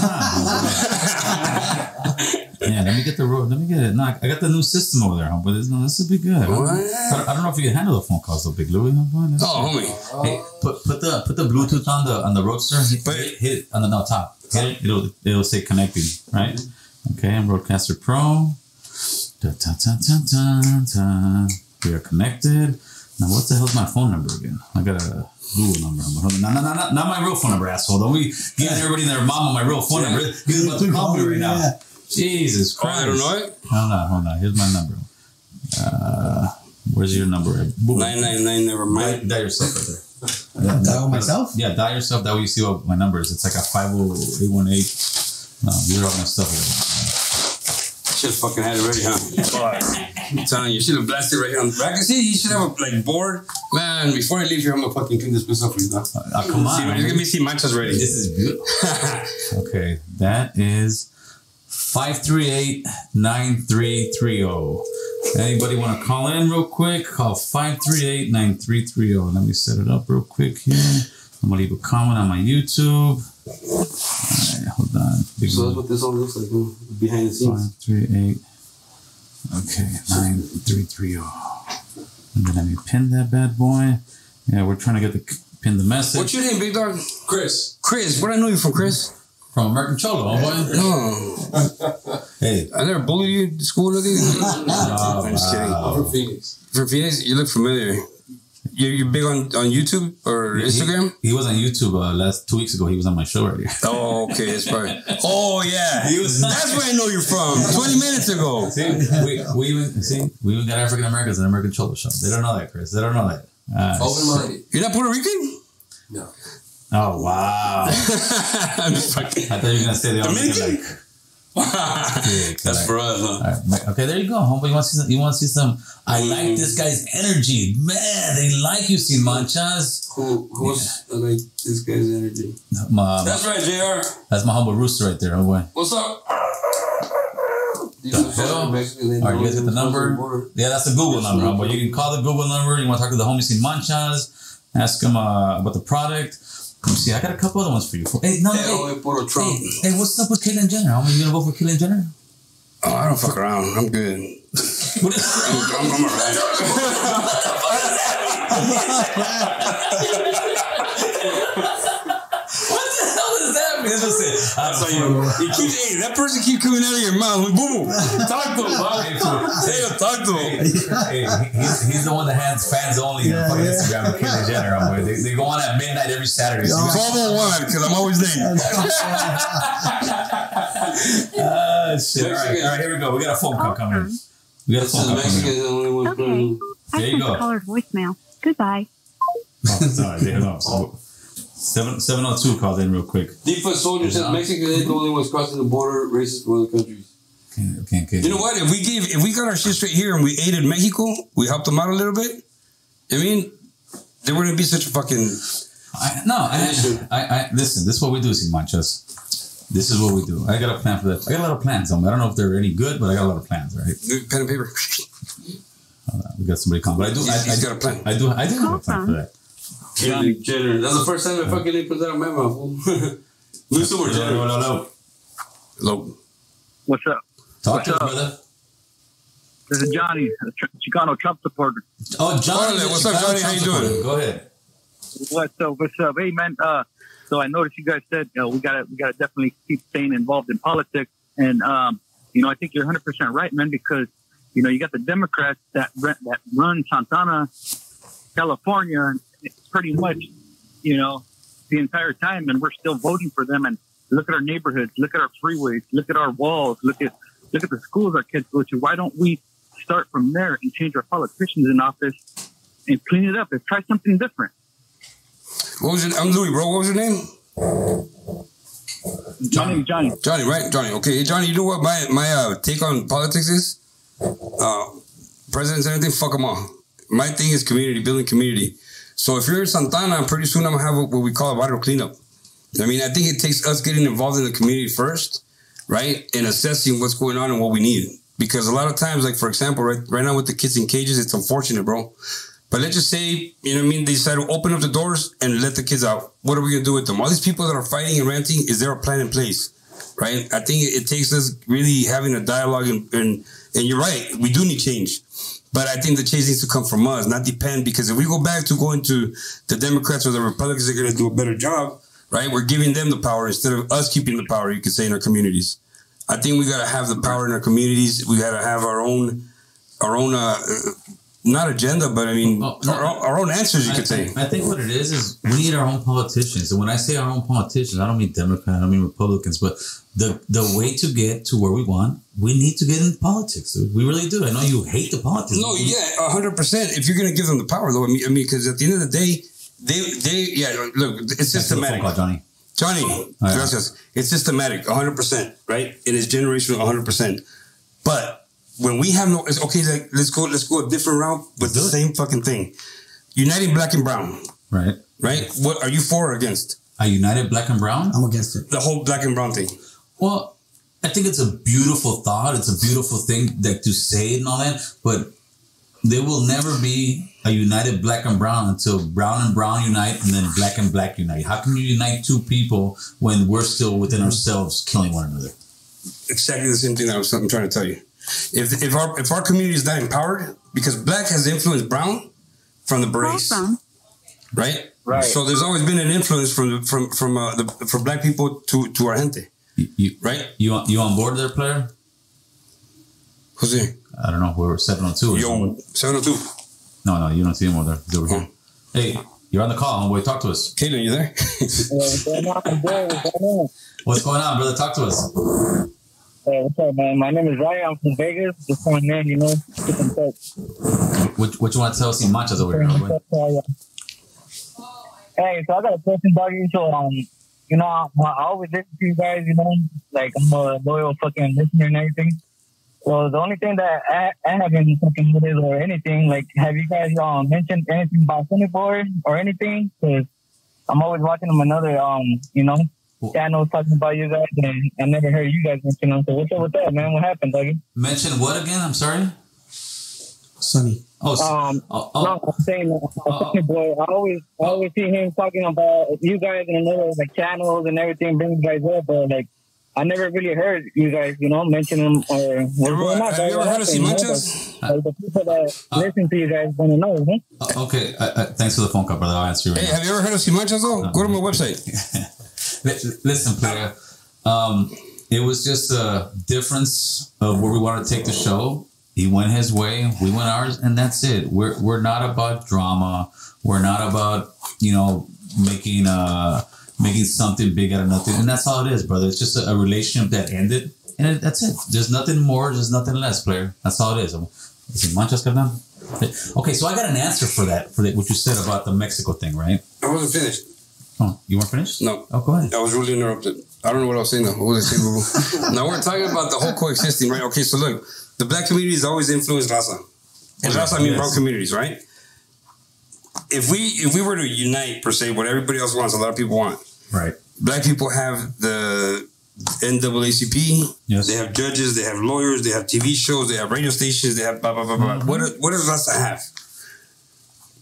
Yeah, let me get the road. Let me get it. No, I got the new system over there, but no, this would be good. I don't know if you can handle the phone calls, though, Big Louis. Homie. Hey, put the Bluetooth on the roadster. Hit it on the top. Hit it. It'll say connecting, right? Mm-hmm. Okay, I'm Roadcaster Pro. Da, da, da, da, da, da. We are connected. Now, what the hell's my phone number again? I got a Google number. Not my real phone number, asshole. Don't we give everybody their mama my real phone number? You're about to call me right now. Jesus Christ. I don't know it. Hold on. Here's my number. Where's your number? 999, never mind. Dial yourself right there. Dial myself? Yeah, dial yourself. That way you see what my number is. It's like a 50818. No, you're all messed up here. Should have fucking had it ready, huh? I'm telling you, you should have blasted right here on the back. See, you should have a board. Man, before I leave here, I'm going to fucking clean this place up for you. Come on. You're going to be seeing Manchas ready. This is beautiful. Okay, that is... 538-9330. Anybody want to call in real quick? Call 538-9330. Let me set it up real quick here. I'm going to leave a comment on my YouTube. All right, hold on. So that's what this all looks like behind the scenes. 538. Okay, 9330. And then let me pin that bad boy. Yeah, we're trying to pin the message. What's your name, big dog? Chris. Chris, where do I know you from, Chris? From American Cholo, boy. Hey, I never bullied you in school or anything. I'm just kidding. I'm from Phoenix. From Phoenix, you look familiar. You're big on YouTube or Instagram? He was on YouTube 2 weeks ago. He was on my show already. Oh, okay. That's right. Oh, yeah. That's where I know you're from. 20 minutes ago. We even got African Americans on American Cholo show. They don't know that, Chris. They don't know that. Open-minded. You're not Puerto Rican? No. Oh, wow. I'm just fucking... I thought you were going to say the Dominican. That's for us, huh? Right. Okay, there you go, homeboy. You want to see some... I like this guy's energy. Man, they like you, Sin Manchas. I like this guy's energy. That's right, JR. That's my humble rooster right there, homeboy. What's up? All right, you guys get the number? Yeah, that's the Google number, homeboy. You can call the Google number. You want to talk to the homie Sin Manchas. Ask him about the product. Let me see, I got a couple other ones for you. Hey, what's up with Caitlyn Jenner? Are you going to vote for Caitlyn Jenner? Oh, I don't fuck around. I'm good. I'm all right. What the hell does that mean? That person keep coming out of your mouth. Boom. Talk to him, bro. Talk to him. He's the one that has fans only on Instagram with Caitlyn Jenner. They go on at midnight every Saturday. 12:01, because I'm always late. Shit. All right, here we go. We got a phone call coming. There you go. Caller's voicemail. Goodbye. Oh, sorry. They hung up. 702 called in real quick. Deepa Soldier says Mexico ain't the only ones crossing the border, racist for other countries. Okay. You know what? If we got our shit straight here and we aided Mexico, we helped them out a little bit. I mean, there wouldn't be such a fucking. Listen. This is what we do, Sin Manchas. This is what we do. I got a plan for that. I got a lot of plans. I don't know if they're any good, but I got a lot of plans. Right? Pen and paper. Hold on, we got somebody calling. But I got a plan. I do have a plan for that. Caitlyn Jenner. That's the first time I fucking put that on my mouth. Luis Jenner. Hello. What's up? Talk to us, brother. This is Johnny, a Chicano Trump supporter. Oh, Johnny. What's up, Johnny? How you doing? Go ahead. What's up? What's up? Hey, man. So I noticed you guys said we gotta definitely keep staying involved in politics, and I think you're 100% right, man, because you got the Democrats that run Santana, California, pretty much, the entire time, and we're still voting for them. And look at our neighborhoods, look at our freeways, look at our walls, look at the schools our kids go to. Why don't we start from there and change our politicians in office and clean it up and try something different? What was your, I'm Louis, bro. What was your name? Johnny. Johnny, right? Johnny. Okay, Johnny. You know what my take on politics is? Presidents and everything, fuck them all. My thing is community, building community. So if you're in Santana, pretty soon I'm gonna have what we call a vital cleanup. I mean, I think it takes us getting involved in the community first, right, and assessing what's going on and what we need. Because a lot of times, like for example, right now with the kids in cages, it's unfortunate, bro. But let's just say, they decide to open up the doors and let the kids out. What are we going to do with them? All these people that are fighting and ranting, is there a plan in place, right? I think it takes us really having a dialogue, and you're right, we do need change. But I think the change needs to come from us, not depend, because if we go back to going to the Democrats or the Republicans, they're going to do a better job, right? We're giving them the power instead of us keeping the power, you could say, in our communities. I think we got to have the power in our communities. We got to have our own not agenda, but I mean, our own answers, you could say. I think what it is we need our own politicians. And when I say our own politicians, I don't mean Democrats, I don't mean Republicans, but the way to get to where we want, we need to get into politics. Dude. We really do. I know you hate the politics. No, yeah, 100%. If you're going to give them the power, though, I mean, because at the end of the day, look, it's systematic. That's Johnny, right. Gracias. It's systematic, 100%, right? It is generational, 100%. But when we have let's go a different route, but the same fucking thing. Uniting black and brown. Right? What are you for or against? I united black and brown? I'm against it. The whole black and brown thing. Well, I think it's a beautiful thought. It's a beautiful thing that to say and all that, but there will never be a united black and brown until brown and brown unite and then black and black unite. How can you unite two people when we're still within ourselves killing one another? Exactly the same thing I'm trying to tell you. If our community is not empowered, because black has influenced brown from the berets, right? So there's always been an influence from black people to our gente, right? You on board there, player? Who's he? I don't know. Whoever 702. Yo, 702. No, you don't see him over there. He's over here. Hey, you're on the call, homeboy. Talk to us. Caitlyn, you there? What's going on, brother? Talk to us. Hey, what's up, man? My name is Ryan. I'm from Vegas. Just going in, keep in touch. What you want to tell us in Manchas over here? Hey, so I got a question about you. So, I always listen to you guys, like I'm a loyal fucking listener and everything. So the only thing that I haven't fucking noticed or anything, like, have you guys mentioned anything about Singapore or anything? Because I'm always watching them another, channels talking about you guys, and I never heard you guys mention them. So what's up with that, man? What happened, Dougie? Mention what again? I'm sorry. Sonny. No, I'm saying boy. I always see him talking about you guys and another like channels and everything, bring you guys up, but like I never really heard you guys, mention them or what's going on. Have you ever heard of Sin Manchas? Like the people that listen to you guys want to know, man. Okay, thanks for the phone call, brother. I'll answer you right now. Have you ever heard of Sin Manchas, though? Go to my website. Listen, player. It was just a difference of where we want to take the show. He went his way, we went ours, and that's it. We're not about drama. We're not about making something big out of nothing. And that's all it is, brother. It's just a relationship that ended, and that's it. There's nothing more. There's nothing less, player. That's all it is. Is it Manchas Cardan? Okay, so I got an answer for that. For what you said about the Mexico thing, right? I wasn't finished. Oh, you weren't finished? No. Oh, go ahead. I was really interrupted. I don't know what I was saying, though. What was I saying? Now, we're talking about the whole coexisting, right? Okay, so look, the black community has always influenced Raza. And Raza means brown communities, right? If we were to unite, per se, what everybody else wants, a lot of people want. Right. Black people have the NAACP. Yes. They have judges. They have lawyers. They have TV shows. They have radio stations. They have blah, blah, blah, blah. Mm-hmm. What does Raza have?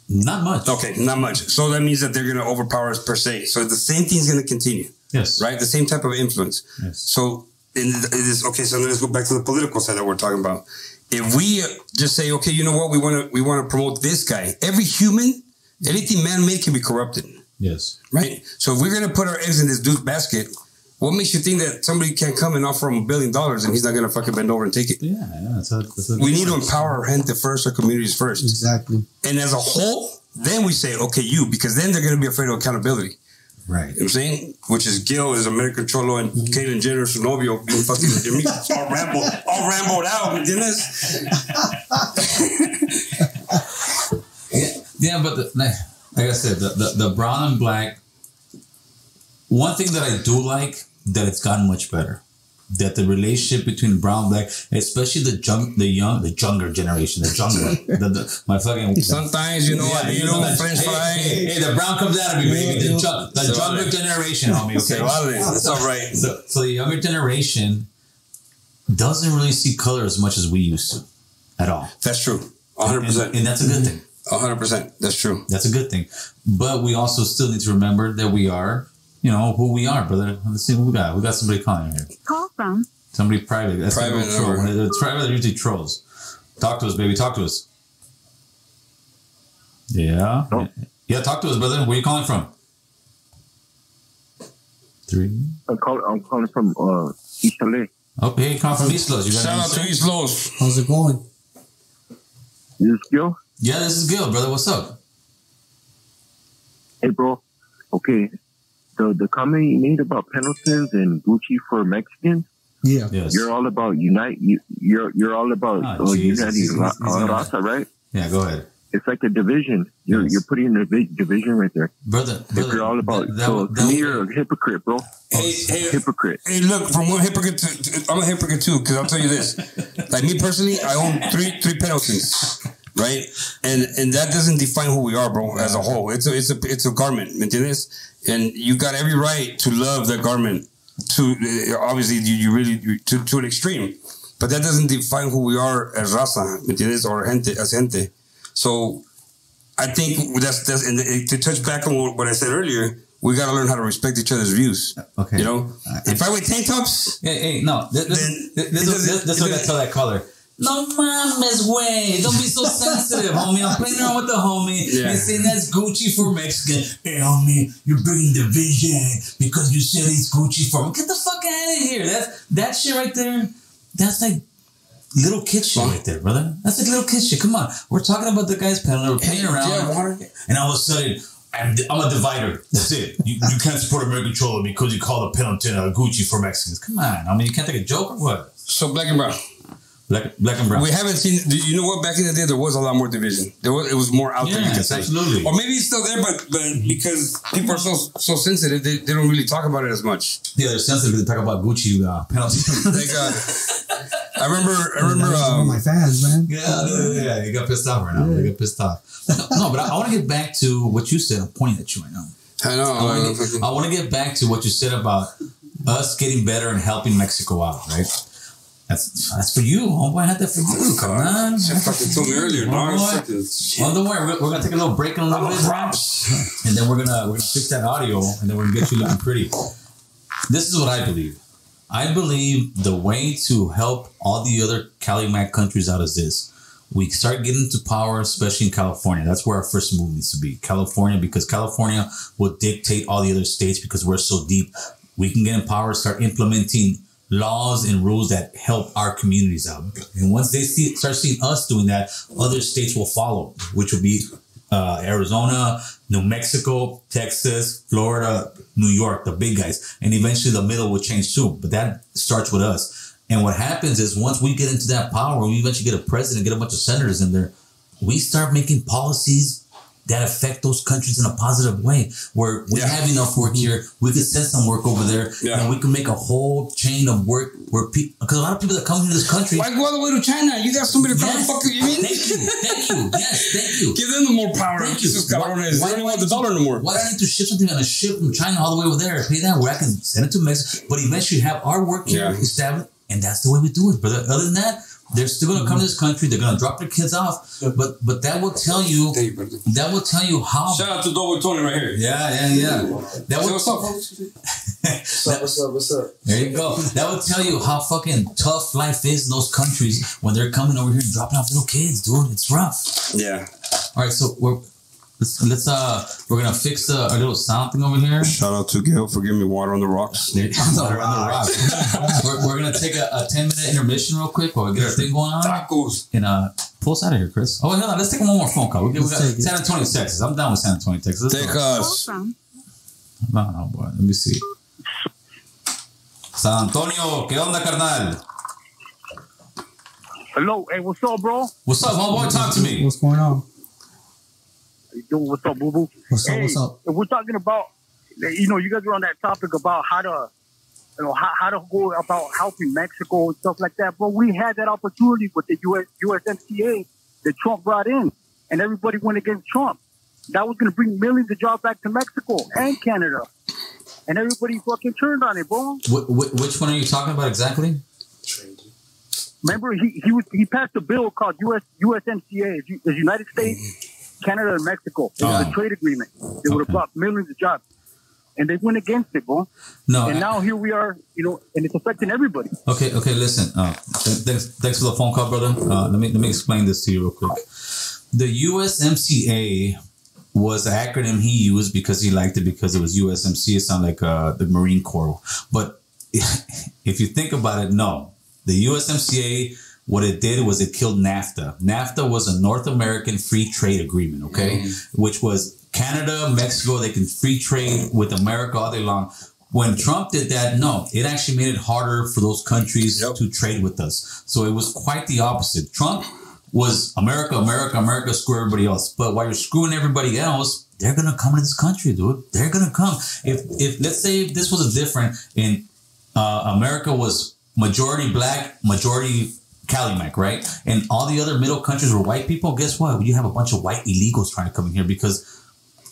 Not much. Okay, not much. So that means that they're going to overpower us per se. So the same thing's going to continue. Yes. Right? The same type of influence. Yes. So it is okay. So let's go back to the political side that we're talking about. If we just say, okay, you know what, we want to promote this guy. Every human, anything man-made can be corrupted. Yes. Right. So if we're going to put our eggs in this dude's basket, what makes you think that somebody can come and offer him $1 billion and he's not going to fucking bend over and take it? Yeah, yeah. That's we need to empower our gente first, our communities first. Exactly. And as a whole, then we say, okay, you, because then they're going to be afraid of accountability. Right. You know what I'm saying? Which is Gil, is American Cholo, and Caitlyn Jenner, su novio, being fucking Jimmy, all rambled out, you know? Yeah, but like I said, the brown and black, one thing that I do like, that it's gotten much better. That the relationship between brown and black, especially the younger generation, my fucking sometimes you know, yeah, you know French fry. Hey, the brown comes out of me, baby. The younger generation, homie. Okay, that's all right. So the younger generation doesn't really see color as much as we used to, at all. That's true, 100%, and that's a good thing. 100%, that's true. That's a good thing, but we also still need to remember that we are. You know who we are, brother. Let's see who we got. We got somebody calling here. Call from somebody private. That's private. It's private. They're usually trolls. Talk to us, baby. Talk to us. Yeah. Oh. Yeah. Talk to us, brother. Where are you calling from? I'm calling from East LA. Okay, you calling from East Los. Shout out to East Los. How's it going? Is this Gil? Yeah, this is Gil, brother. What's up? Hey, bro. Okay. The comment you made about Pendletons and Gucci for Mexicans, yeah, yes. You're all about unite. You're all about unity, raza, right? Yeah, go ahead. It's like a division. You're putting a big division right there, brother. If you're all about you're a hypocrite, bro. Hey, hypocrite. Hey, look, from one hypocrite to I'm a hypocrite too. Because I'll tell you this, like me personally, I own three Pendletons. Right, and that doesn't define who we are, bro. As a whole, it's a garment, and you got every right to love that garment. To obviously, you really to an extreme, but that doesn't define who we are as raza, or gente. So, I think that's and to touch back on what I said earlier. We gotta learn how to respect each other's views. Okay, you know, if I wear tank tops, no, this one got to that color. No mames, way. Don't be so sensitive, homie. I'm playing around with the homie. Yeah. And saying that's Gucci for Mexican. Hey, homie, you're bringing division because you said it's Gucci for... Get the fuck out of here. That shit right there, that's like little kid shit right there, brother. That's like little kid shit. Come on. We're talking about the guys peddling. We're playing around. Yeah. And all of a sudden... I'm a divider. That's it. You can't support American Cholo because you call a Pendleton a Gucci for Mexicans. Come on. I mean, you can't take a joke or what? So black and brown. Black and brown. We haven't seen. You know what? Back in the day, there was a lot more division. It was more out there. You can say. Absolutely. Or maybe it's still there, but because people are so sensitive, they don't really talk about it as much. Yeah, they're sensitive. They talk about Gucci penalties. Like, I remember. My fans, man. Yeah. You got pissed off right now. You got pissed off. No, but I want to get back to what you said. I'm pointing at you right now. I know. I want to get back to what you said about us getting better and helping Mexico out, right? That's for you, homeboy. I had that for you. Come on. She fucking told me earlier, dog. Well, don't worry. We're gonna take a little break in a little bit, and then we're gonna fix that audio, and then we're gonna get you looking pretty. This is what I believe. I believe the way to help all the other Calimac countries out is this: we start getting to power, especially in California. That's where our first move needs to be, California, because California will dictate all the other states because we're so deep. We can get in power, start implementing laws and rules that help our communities out, and once they start seeing us doing that, other states will follow, which will be Arizona, New Mexico, Texas, Florida, New York, the big guys, and eventually the middle will change too. But that starts with us. And what happens is once we get into that power, we eventually get a president, get a bunch of senators in there. We start making policies that affect those countries in a positive way, where we have enough work here, we can send some work over there, and we can make a whole chain of work where people, because a lot of people that come to this country, why go all the way to China? You got somebody to come and fuck you mean? Thank you, yes, thank you. Give them more power. Thank you. Why don't you want the dollar no more? Why do I need to ship something on a ship from China all the way over there, pay that, where I can send it to Mexico, but eventually have our work here established, and that's the way we do it, brother. Other than that, they're still going to come to this country. They're going to drop their kids off, but that will tell you how. Shout out to Doughboy Tony right here. Yeah. That will, what's up, folks? What's up? There you go. That would tell you how fucking tough life is in those countries when they're coming over here and dropping off little kids, dude. It's rough. Yeah. All right, so we're gonna fix our little sound thing over here. Shout out to Gail for giving me water on the rocks. Water on the rocks. we're gonna take a 10-minute intermission real quick while we get our thing going on. Tacos. And pull us out of here, Chris. Oh no, let's take one more phone call. We got San Antonio, Texas. I'm down with San Antonio, Texas. Take us. No, boy. Let me see. San Antonio, ¿qué onda, carnal? Hello, hey, what's up, bro? What's up, homeboy? Talk to me. What's going on? You doing? What's up, boo boo? What's up? We're talking about, you know, you guys were on that topic about how to, you know, how to go about helping Mexico and stuff like that. But we had that opportunity with the USMCA that Trump brought in, and everybody went against Trump. That was going to bring millions of jobs back to Mexico and Canada, and everybody fucking turned on it, bro. Which one are you talking about exactly? Remember, he passed a bill called USMCA, the United States, Canada and Mexico. It was a trade agreement. They would have brought millions of jobs. And they went against it, bro. No. And now here we are, you know, and it's affecting everybody. Okay, listen. Thanks for the phone call, brother. Let me explain this to you real quick. The USMCA was the acronym he used because he liked it, because it was USMC. It sounded like the Marine Corps. But if you think about it, no. The USMCA... what it did was it killed NAFTA. NAFTA was a North American free trade agreement, okay? Mm-hmm. Which was Canada, Mexico, they can free trade with America all day long. When Trump did that, no, it actually made it harder for those countries to trade with us. So it was quite the opposite. Trump was America, America, America, screw everybody else. But while you're screwing everybody else, they're going to come to this country, dude. They're going to come. If let's say this was a different and America was majority black, majority Calimac, right? And all the other middle countries were white people. Guess what? You have a bunch of white illegals trying to come in here because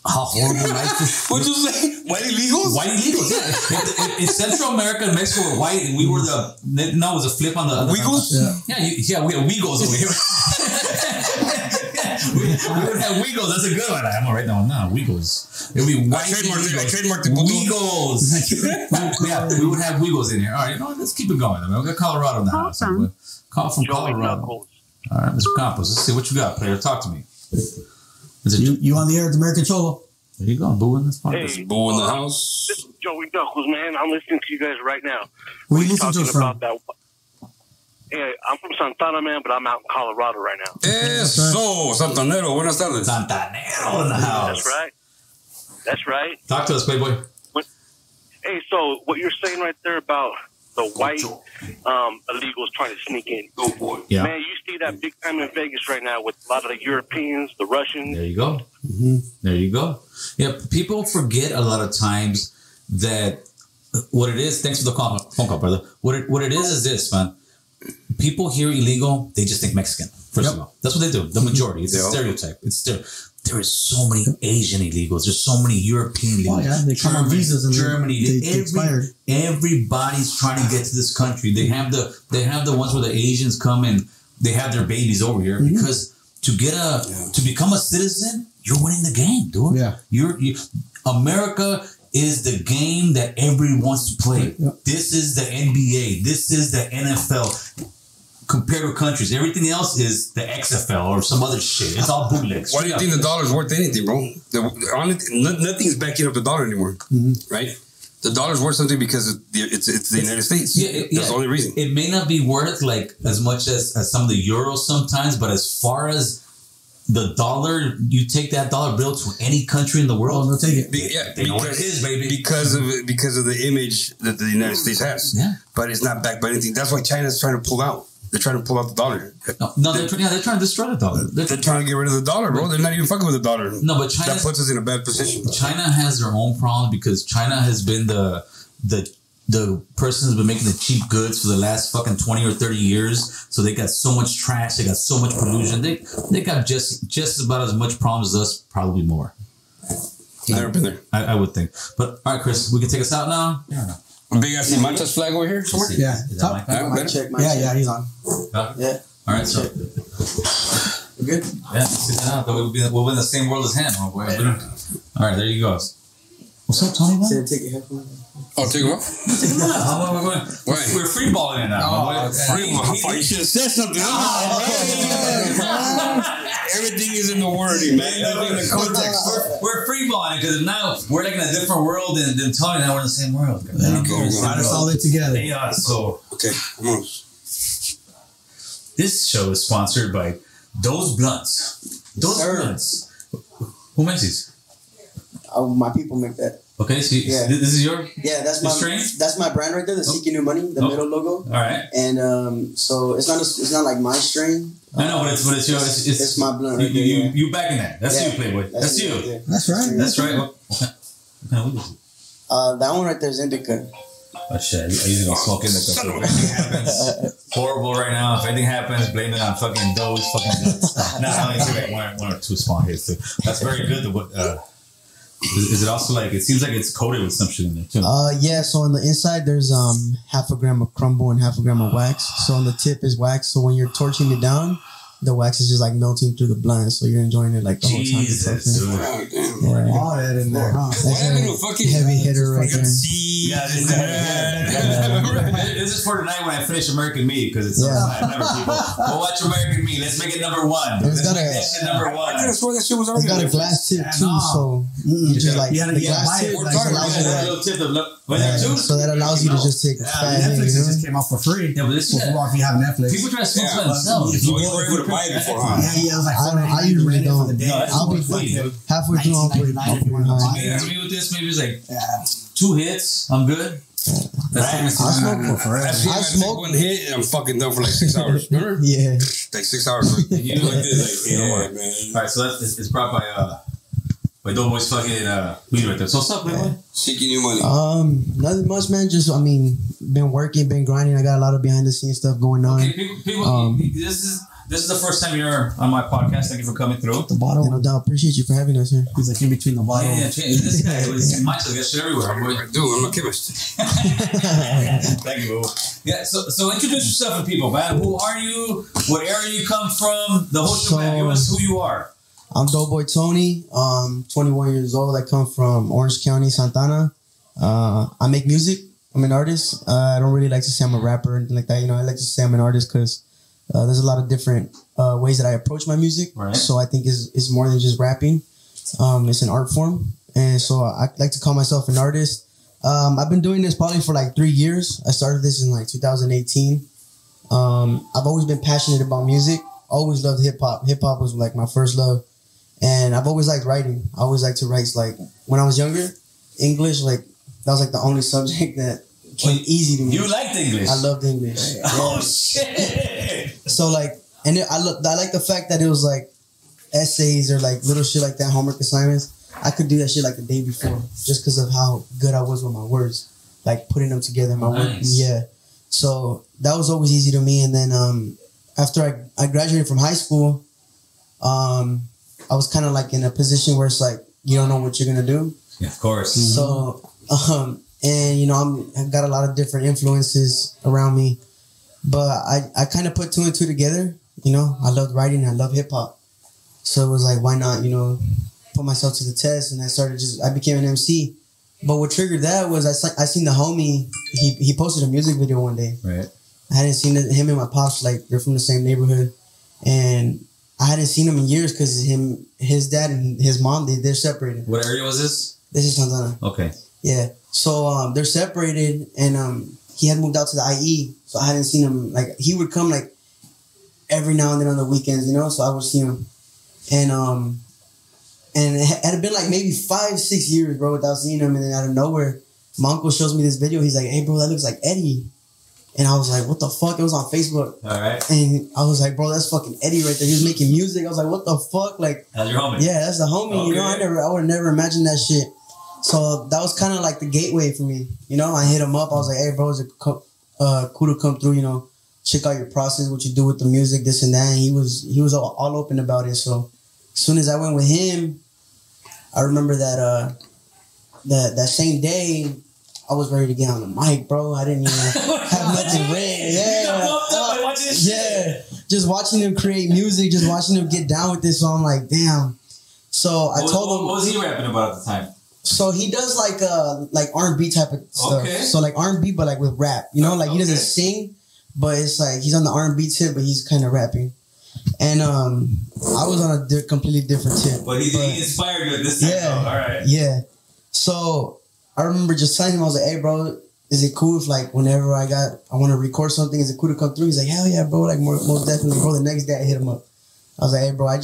how horrible life is. What'd you say? White illegals? White illegals, yeah. In Central America and Mexico were white, and we were it was a flip on the other. Wiggles? Yeah, we have Wiggles over here. We would have Wiggles. That's a good one. I'm going to write that one now. Wiggles. It would be white. I trademarked it. Wiggles. Yeah, we would have Wiggles in here. All right, no, let's keep it going. We'll go to Colorado now. Awesome. Call from Colorado. All right, Mr. Campos. Let's see what you got, player. Talk to me. You on the air with American Cholo. There you go. Boo in this part. Hey, Boo in the house. This is Joey Duckles, man. I'm listening to you guys right now. Where are you listening to about from? Yeah, I'm from Santana, man, but I'm out in Colorado right now. Eso, Santanero. Buenas tardes. Santanero in the house. That's right. Talk to us, Playboy. Hey, so what you're saying right there about the white illegals trying to sneak in. Go for it. Yeah. Man, you see that big time in Vegas right now with a lot of the Europeans, the Russians. There you go. Mm-hmm. There you go. Yeah, people forget a lot of times that what it is, thanks for the phone call, brother. What it is this, man. People hear illegal, they just think Mexican, first of all. That's what they do. The majority. It's a stereotype. There is so many Asian illegals. There's so many European illegals. Oh, yeah. They come on visas in Germany. Everybody's trying to get to this country. They have the ones where the Asians come and they have their babies over here because to become a citizen, you're winning the game, dude. Yeah. America is the game that everyone wants to play. Yeah. This is the NBA. This is the NFL. Compared with countries, everything else is the XFL or some other shit. It's all bootlegs. Why do you think the dollar's worth anything, bro? Nothing's backing up the dollar anymore, right? The dollar's worth something because it's the United States. Yeah, that's the only reason. It may not be worth like as much as some of the euros sometimes, but as far as the dollar, you take that dollar bill to any country in the world, they'll take it. They know what it is, baby. Because of the image that the United States has. Yeah, but it's not backed by anything. That's why China's trying to pull out. They're trying to pull out the dollar. No, they're trying to destroy the dollar. They're trying to get rid of the dollar, bro. They're not even fucking with the dollar. No, but China... that puts us in a bad position. China has their own problem because China has been the person who's been making the cheap goods for the last fucking 20 or 30 years. So they got so much trash. They got so much pollution. They got just about as much problems as us, probably more. I've never been there. I would think. But, all right, Chris, we can take us out now? Yeah. Big ass Manchas flag over here somewhere? Yeah. Yeah, he's on. Yeah. All right, so. We're good? Yeah, we'll be in the same world as him. All right, there you go. What's up, Tony? Said take your headphones off. Oh, take them off? We're freeballing it now. He should have said something. Everything is in the wording, man. Everything in the context. We're freeballing it because now we're like in a different world than Tony. Now we're in the same world. Got us all in together. Yeah, so. Okay, come on. This show is sponsored by Those Blunts. Who makes these? Oh, my people make that. Okay, so this is your? Yeah, that's my brand right there, the Seeking New Money, the middle logo. All right. And so it's not like my strain. I know, but it's your... It's my blunt right there. You backing that. That's you, Playboy. That's you. Right, that's right. What kind of weed is it? That one right there is Indica. Oh shit, I usually don't smoke in the cup. Happens. Horrible right now. If anything happens, blame it on fucking those fucking guts. Not only one or two small hits too. That's very good. Is it also like, it seems like it's coated with some shit in there too? Yeah, so on the inside there's half a gram of crumble and half a gram of wax. So on the tip is wax. So when you're torching it down, the wax is just like melting through the blunt, so you're enjoying it like the whole time. Jesus, dude. All that in there, huh? Fucking heavy hitter right there. Yeah, this is for tonight when I finish American Me, because it's I never people. Well, watch American Me. Let's make it number one. Let's make that shit number one. I could have sworn that shit was already. It's got a glass tip too, so you just like the glass tip. So that allows you to just take. Netflix just came out for free. Yeah, but this is if you have Netflix. People try to smoke by themselves. If you were able to buy it before, huh? Yeah. I was like, I usually don't. I'll be halfway through. I'll play. Maybe with this, maybe it's like 2 hits. I'm good. I smoke 1 hit and I'm fucking done for like 6 hours. Remember? Yeah. Like 6 hours. You know, like this. Like, yeah, man. All right, so it's brought by Doughboy's fucking weed right there. So what's up, man? Seeking New Money. Nothing much, man. Just been working, been grinding. I got a lot of behind the scenes stuff going on. Okay, people. This is the first time you're on my podcast. Thank you for coming through. The bottle. No doubt. Appreciate you for having us here. He's like in between the bottle. Yeah, this guy was Manchas. Got shit everywhere. I'm a chemist. Thank you, boo. Yeah, so introduce yourself to people, man. Who are you? What area you come from? The whole shebang. Give us who you are. I'm Doughboy Tony. 21 years old. I come from Orange County, Santa Ana. I make music. I'm an artist. I don't really like to say I'm a rapper or anything like that. You know, I like to say I'm an artist because... there's a lot of different ways that I approach my music. Right. So I think it's more than just rapping. It's an art form. And so I like to call myself an artist. I've been doing this probably for like 3 years. I started this in like 2018. I've always been passionate about music. Always loved hip hop. Hip hop was like my first love. And I've always liked writing. I always liked to write. Like when I was younger, English, like that was like the only subject that came easy to me. You liked English? I loved English. Yeah. Oh, shit. So like, and I like the fact that it was like essays or like little shit like that, homework assignments. I could do that shit like the day before just because of how good I was with my words, like putting them together in my work. Yeah. So that was always easy to me. And then after I graduated from high school, I was kind of like in a position where it's like, you don't know what you're going to do. Yeah, of course. Mm-hmm. So, and you know, I've got a lot of different influences around me. But I kind of put 2 and 2 together, you know. I loved writing. I love hip hop. So it was like, why not, you know, put myself to the test. And I became an MC. But what triggered that was I seen the homie. He posted a music video one day. Right. I hadn't seen him and my pops. Like, they're from the same neighborhood. And I hadn't seen him in years because his dad and his mom, they're separated. What area was this? This is Santana. Okay. Yeah. So they're separated and he had moved out to the IE. So I hadn't seen him. Like, he would come like every now and then on the weekends, you know. So I would see him, and it had been like maybe 5-6 years, bro, without seeing him. And then out of nowhere, my uncle shows me this video. He's like, "Hey, bro, that looks like Eddie." And I was like, "What the fuck?" It was on Facebook. All right. And I was like, "Bro, that's fucking Eddie right there. He was making music." I was like, "What the fuck?" Like, that's your homie. Yeah, that's the homie. Okay. You know, I would have never imagined that shit. So that was kind of like the gateway for me. You know, I hit him up. I was like, "Hey, bro, is it cool to come through, you know, check out your process, what you do with the music, this and that." And he was all open about it. So as soon as I went with him, I remember that that same day I was ready to get on the mic, bro. I didn't even have nothing ready. Yeah, just watching him create music, just watching him get down with this. So I'm like, damn. So I told him, what was he rapping about at the time? So he does like R&B type of stuff. Okay. So like R&B, but like with rap. You know, like he doesn't sing, but it's like he's on the R&B tip, but he's kind of rapping. And I was on a completely different tip. But he inspired you at this time. Yeah. All right. Yeah. So I remember just telling him, I was like, "Hey, bro, is it cool if like whenever I want to record something, is it cool to come through?" He's like, "Hell yeah, bro! Like most definitely, bro." The next day I hit him up. I was like, "Hey, bro, I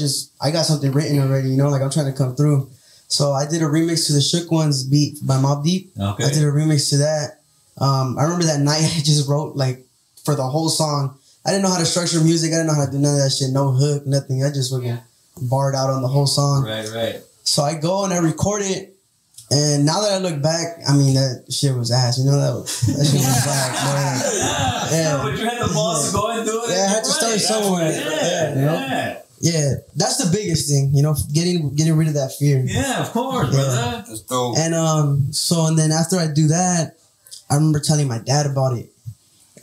got something written already. You know, like I'm trying to come through." So I did a remix to the Shook Ones beat by Mobb Deep. Okay. I did a remix to that. I remember that night I just wrote like for the whole song. I didn't know how to structure music. I didn't know how to do none of that shit. No hook, nothing. I just fucking barred out on the whole song. Right. So I go and I record it. And now that I look back, I mean, that shit was ass. You know, that shit was black. Yeah. But you had the balls to go and do it. Yeah, I had to start somewhere. Yeah, that's the biggest thing, you know, getting rid of that fear. Yeah, of course, brother. That's dope. And then after I do that, I remember telling my dad about it,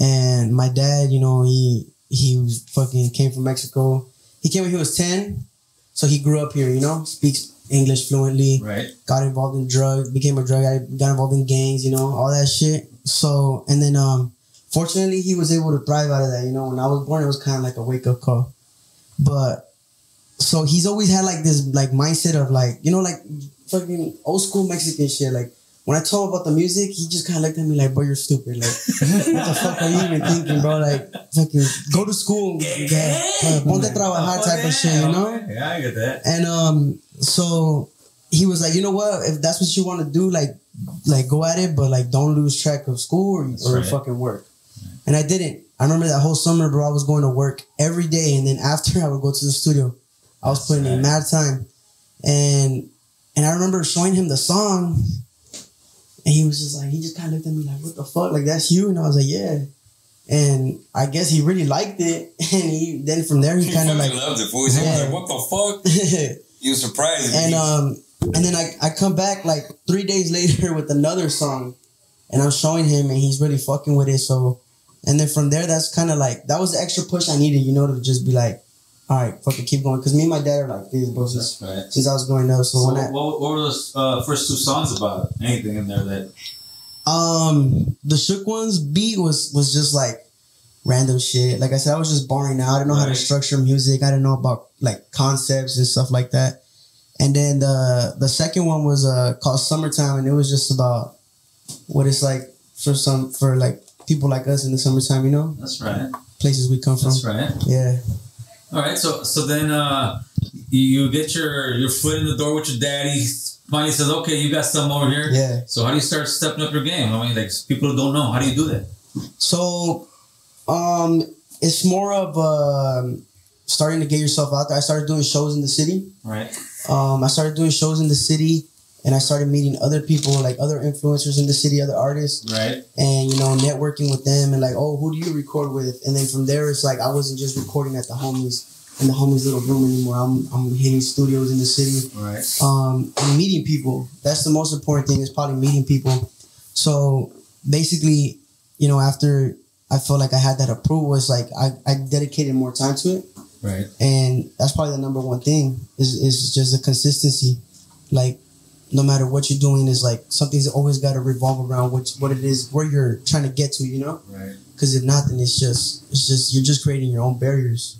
and my dad, you know, he came from Mexico. He came when he was 10, so he grew up here. You know, speaks English fluently. Right. Got involved in drugs, became a drug addict, got involved in gangs. You know, all that shit. So and then fortunately, he was able to thrive out of that. You know, when I was born, it was kind of like a wake up call, but. So he's always had like this like mindset of like, you know, like fucking old school Mexican shit. Like when I told him about the music, he just kind of looked at me like, "Bro, you're stupid. Like what the fuck are you even thinking, bro? Like fucking go to school, ponte a trabajar type of shit, you know?" Yeah, I get that. And so he was like, "You know what? If that's what you want to do, like go at it, but like don't lose track of school or fucking work." Right. And I didn't. I remember that whole summer, bro. I was going to work every day, and then after I would go to the studio. I was putting in mad time, and I remember showing him the song, and he was just like, he just kind of looked at me like, "What the fuck? Like that's you?" And I was like, "Yeah." And I guess he really liked it, and then from there he kind of like loved it. Boys, he was like, "What the fuck?" You surprised me. And then I come back like 3 days later with another song, and I'm showing him, and he's really fucking with it. So, and then from there, that's kind of like that was the extra push I needed, you know, to just be like. All right, fucking keep going. Because me and my dad are like these bosses since I was growing up. So when what were those first two songs about? Anything in there that... The Shook Ones beat was just like random shit. Like I said, I was just barring out. I didn't know how to structure music. I didn't know about like concepts and stuff like that. And then the second one was called Summertime. And it was just about what it's like for like people like us in the summertime, you know? That's right. Places we come from. That's right. Yeah. All right, so then you get your foot in the door with your daddy. Finally says, "Okay, you got something over here." Yeah. So how do you start stepping up your game? I mean, like people don't know. How do you do that? So, it's more of starting to get yourself out there. I started doing shows in the city. Right. I started doing shows in the city, and I started meeting other people, like other influencers in the city, other artists. Right. And, you know, networking with them and like, "Oh, who do you record with?" And then from there, it's like I wasn't just recording at the homies in the homies' little room anymore. I'm hitting studios in the city. Right. And meeting people. That's the most important thing is probably meeting people. So basically, you know, after I felt like I had that approval, it's like I dedicated more time to it. Right. And that's probably the number one thing is just the consistency. Like, no matter what you're doing, is like something's always got to revolve around what it is, where you're trying to get to, you know? Right. Because if not, then it's just you're just creating your own barriers.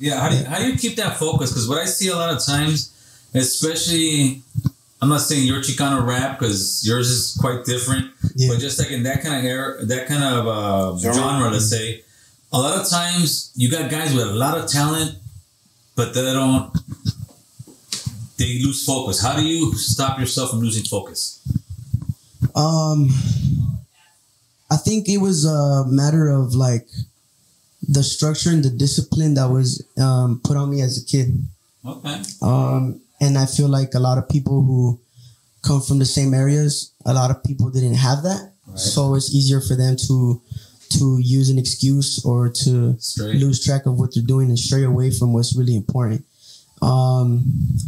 Yeah. How do you keep that focus? Because what I see a lot of times, especially, I'm not saying your Chicano rap because yours is quite different, but just like in that kind of era, that kind of genre, let's say, a lot of times you got guys with a lot of talent, but they don't. They lose focus. How do you stop yourself from losing focus? I think it was a matter of like the structure and the discipline that was put on me as a kid. Okay. And I feel like a lot of people who come from the same areas, a lot of people didn't have that. Right. So it's easier for them to use an excuse or to lose track of what they're doing and stray away from what's really important.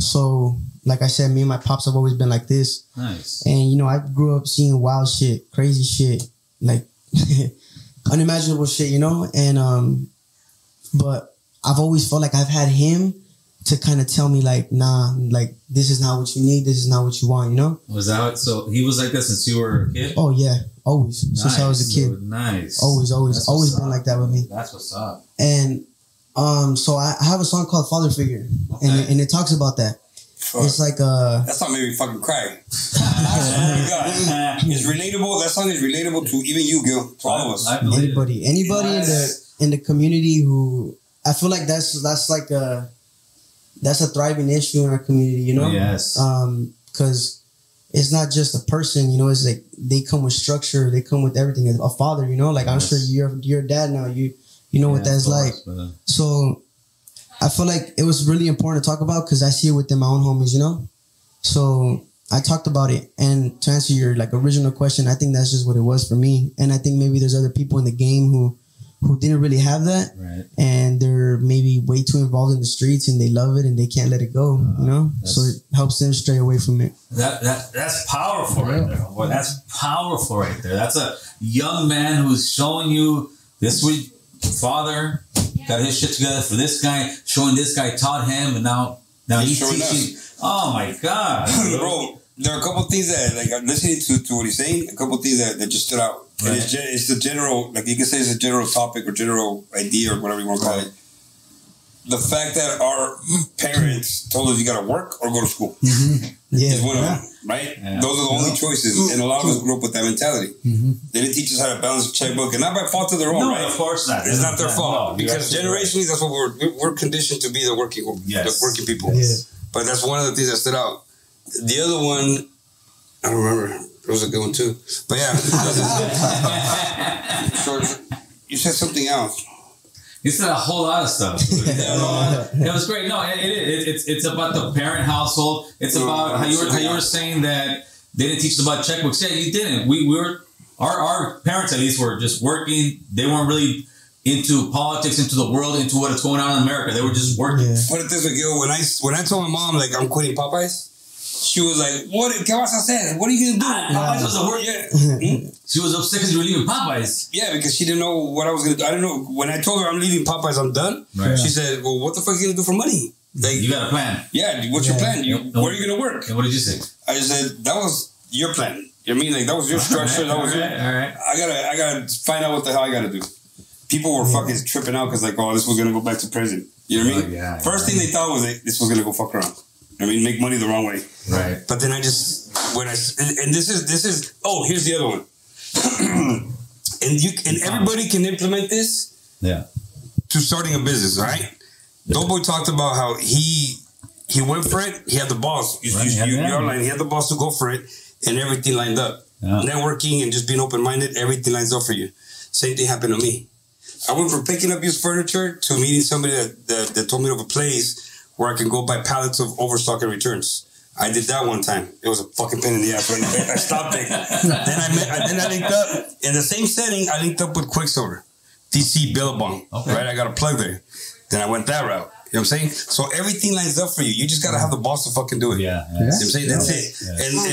So like I said, me and my pops have always been like this. Nice. And you know, I grew up seeing wild shit, crazy shit, like unimaginable shit, you know? And, but I've always felt like I've had him to kind of tell me like, nah, like this is not what you need. This is not what you want, you know? Was that so? He was like that since you were a kid? Oh yeah, always. Nice, since I was a kid. Dude, nice. Always been like that with me. That's what's up. And so I have a song called Father Figure, okay, and it talks about that. Sure. It's like that song made me fucking cry. It's relatable. That song is relatable to even you, Gil. To all of us. Anybody yes. in the community who I feel like that's a thriving issue in our community. You know, yes. Because it's not just a person. You know, it's like they come with structure. They come with everything. A father. You know, like yes. I'm sure you're a dad now. You know yeah, what that's like. Brother. So. I feel like it was really important to talk about because I see it within my own homies, you know? So I talked about it. And to answer your like original question, I think that's just what it was for me. And I think maybe there's other people in the game who didn't really have that. Right. And they're maybe way too involved in the streets and they love it and they can't let it go, you know? So it helps them stray away from it. That's powerful right there. Boy, that's powerful right there. That's a young man who's showing you this week, father... Got his shit together for this guy, showing this guy taught him, and now he's teaching. Oh my god, bro! There are a couple of things that, like, I'm listening to what he's saying. A couple of things that just stood out. Right. And it's the general, like you can say, it's a general topic or general idea or whatever you want to call it. The fact that our parents told us you got to work or go to school is one of them, right? Yeah. Those are the only choices, and a lot of us grew up with that mentality. Mm-hmm. They didn't teach us how to balance a checkbook, and not by fault of their own, right? No, of course not. It's not their fault because generationally, that's what we're conditioned to be the working people. Yes. But that's one of the things that stood out. The other one, I don't remember. It was a good one too. But yeah, George, you said something else. It's not a whole lot of stuff. It was great. No, it's about the parent household. It's about how you were saying that they didn't teach us about checkbooks. Yeah, you didn't. We were our parents at least were just working. They weren't really into politics, into the world, into what's going on in America. They were just working. Yeah. Put it this way, Gil, when I told my mom like I'm quitting Popeyes, she was like, what are you going to do? Popeyes was the word. Yeah. She was upset because you were leaving Popeyes. Yeah, because she didn't know what I was going to do. I didn't know. When I told her I'm leaving Popeyes, I'm done. Right. She said, well, what the fuck are you going to do for money? Like, you got a plan. Yeah, what's your plan? Where are you going to work? And what did you say? I said, that was your plan. You know what I mean? Like, that was your structure. That was I got to find out what the hell I got to do. People were fucking tripping out because like, oh, this was going to go back to prison. You know what I mean? Yeah, first thing they thought was like, this was going to go fuck around. I mean, make money the wrong way. Right. But then I just, and this is, here's the other one. and everybody can implement this. Yeah. To starting a business, right? Yeah. Doughboy talked about how he went for it. He had the balls. He had the balls to go for it and everything lined up. Yeah. Networking and just being open-minded, everything lines up for you. Same thing happened to me. I went from picking up used furniture to meeting somebody that told me of a place where I can go buy pallets of overstock and returns. I did that one time. It was a fucking pain in the ass. I stopped it. Then I linked up. In the same setting, I linked up with Quicksilver. DC, Billabong. Okay. Right? I got a plug there. Then I went that route. You know what I'm saying? So everything lines up for you. You just got to have the balls to fucking do it. Yeah. You know what I'm saying? That's it.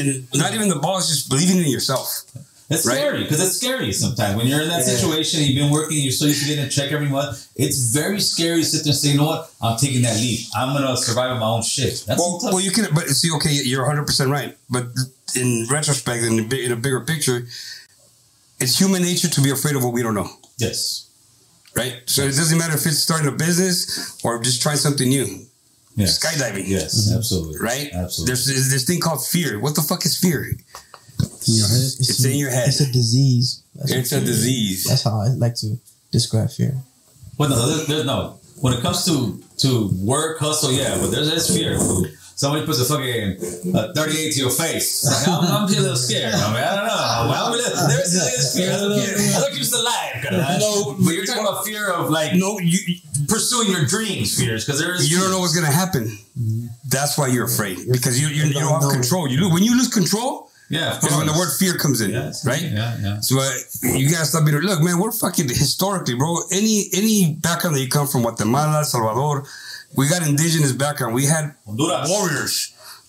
And not even the balls, just believing in yourself. That's scary because it's scary sometimes when you're in that situation and you've been working, you're so used to getting a check every month. It's very scary to sit there and say, you know what? I'm taking that leap. I'm going to survive on my own shit. That's tough. Well, you can, but see, okay, you're 100% right. But in retrospect, in a bigger picture, it's human nature to be afraid of what we don't know. Yes. Right? So it doesn't matter if it's starting a business or just trying something new. Yes. Skydiving. Yes, absolutely. Right? Absolutely. There's this thing called fear. What the fuck is fear? It's in your head. It's a disease. It's a disease. That's how I like to describe fear. Well, no. When it comes to work, hustle, but there's fear. Somebody puts a fucking 38 to your face. Like, I'm just a little scared. I mean, I don't know. Well, there's fear. I thought you was alive. No, but you're talking about fear of like pursuing your dreams, fears, because there is. You don't know what's gonna happen. That's why you're afraid because you don't have control. When you lose control. Yeah, because when the word fear comes in, right? Yeah, yeah. So you gotta stop being. Look, man, we're fucking historically, bro. Any background that you come from, Guatemala, Salvador, we got indigenous background. We had Honduras.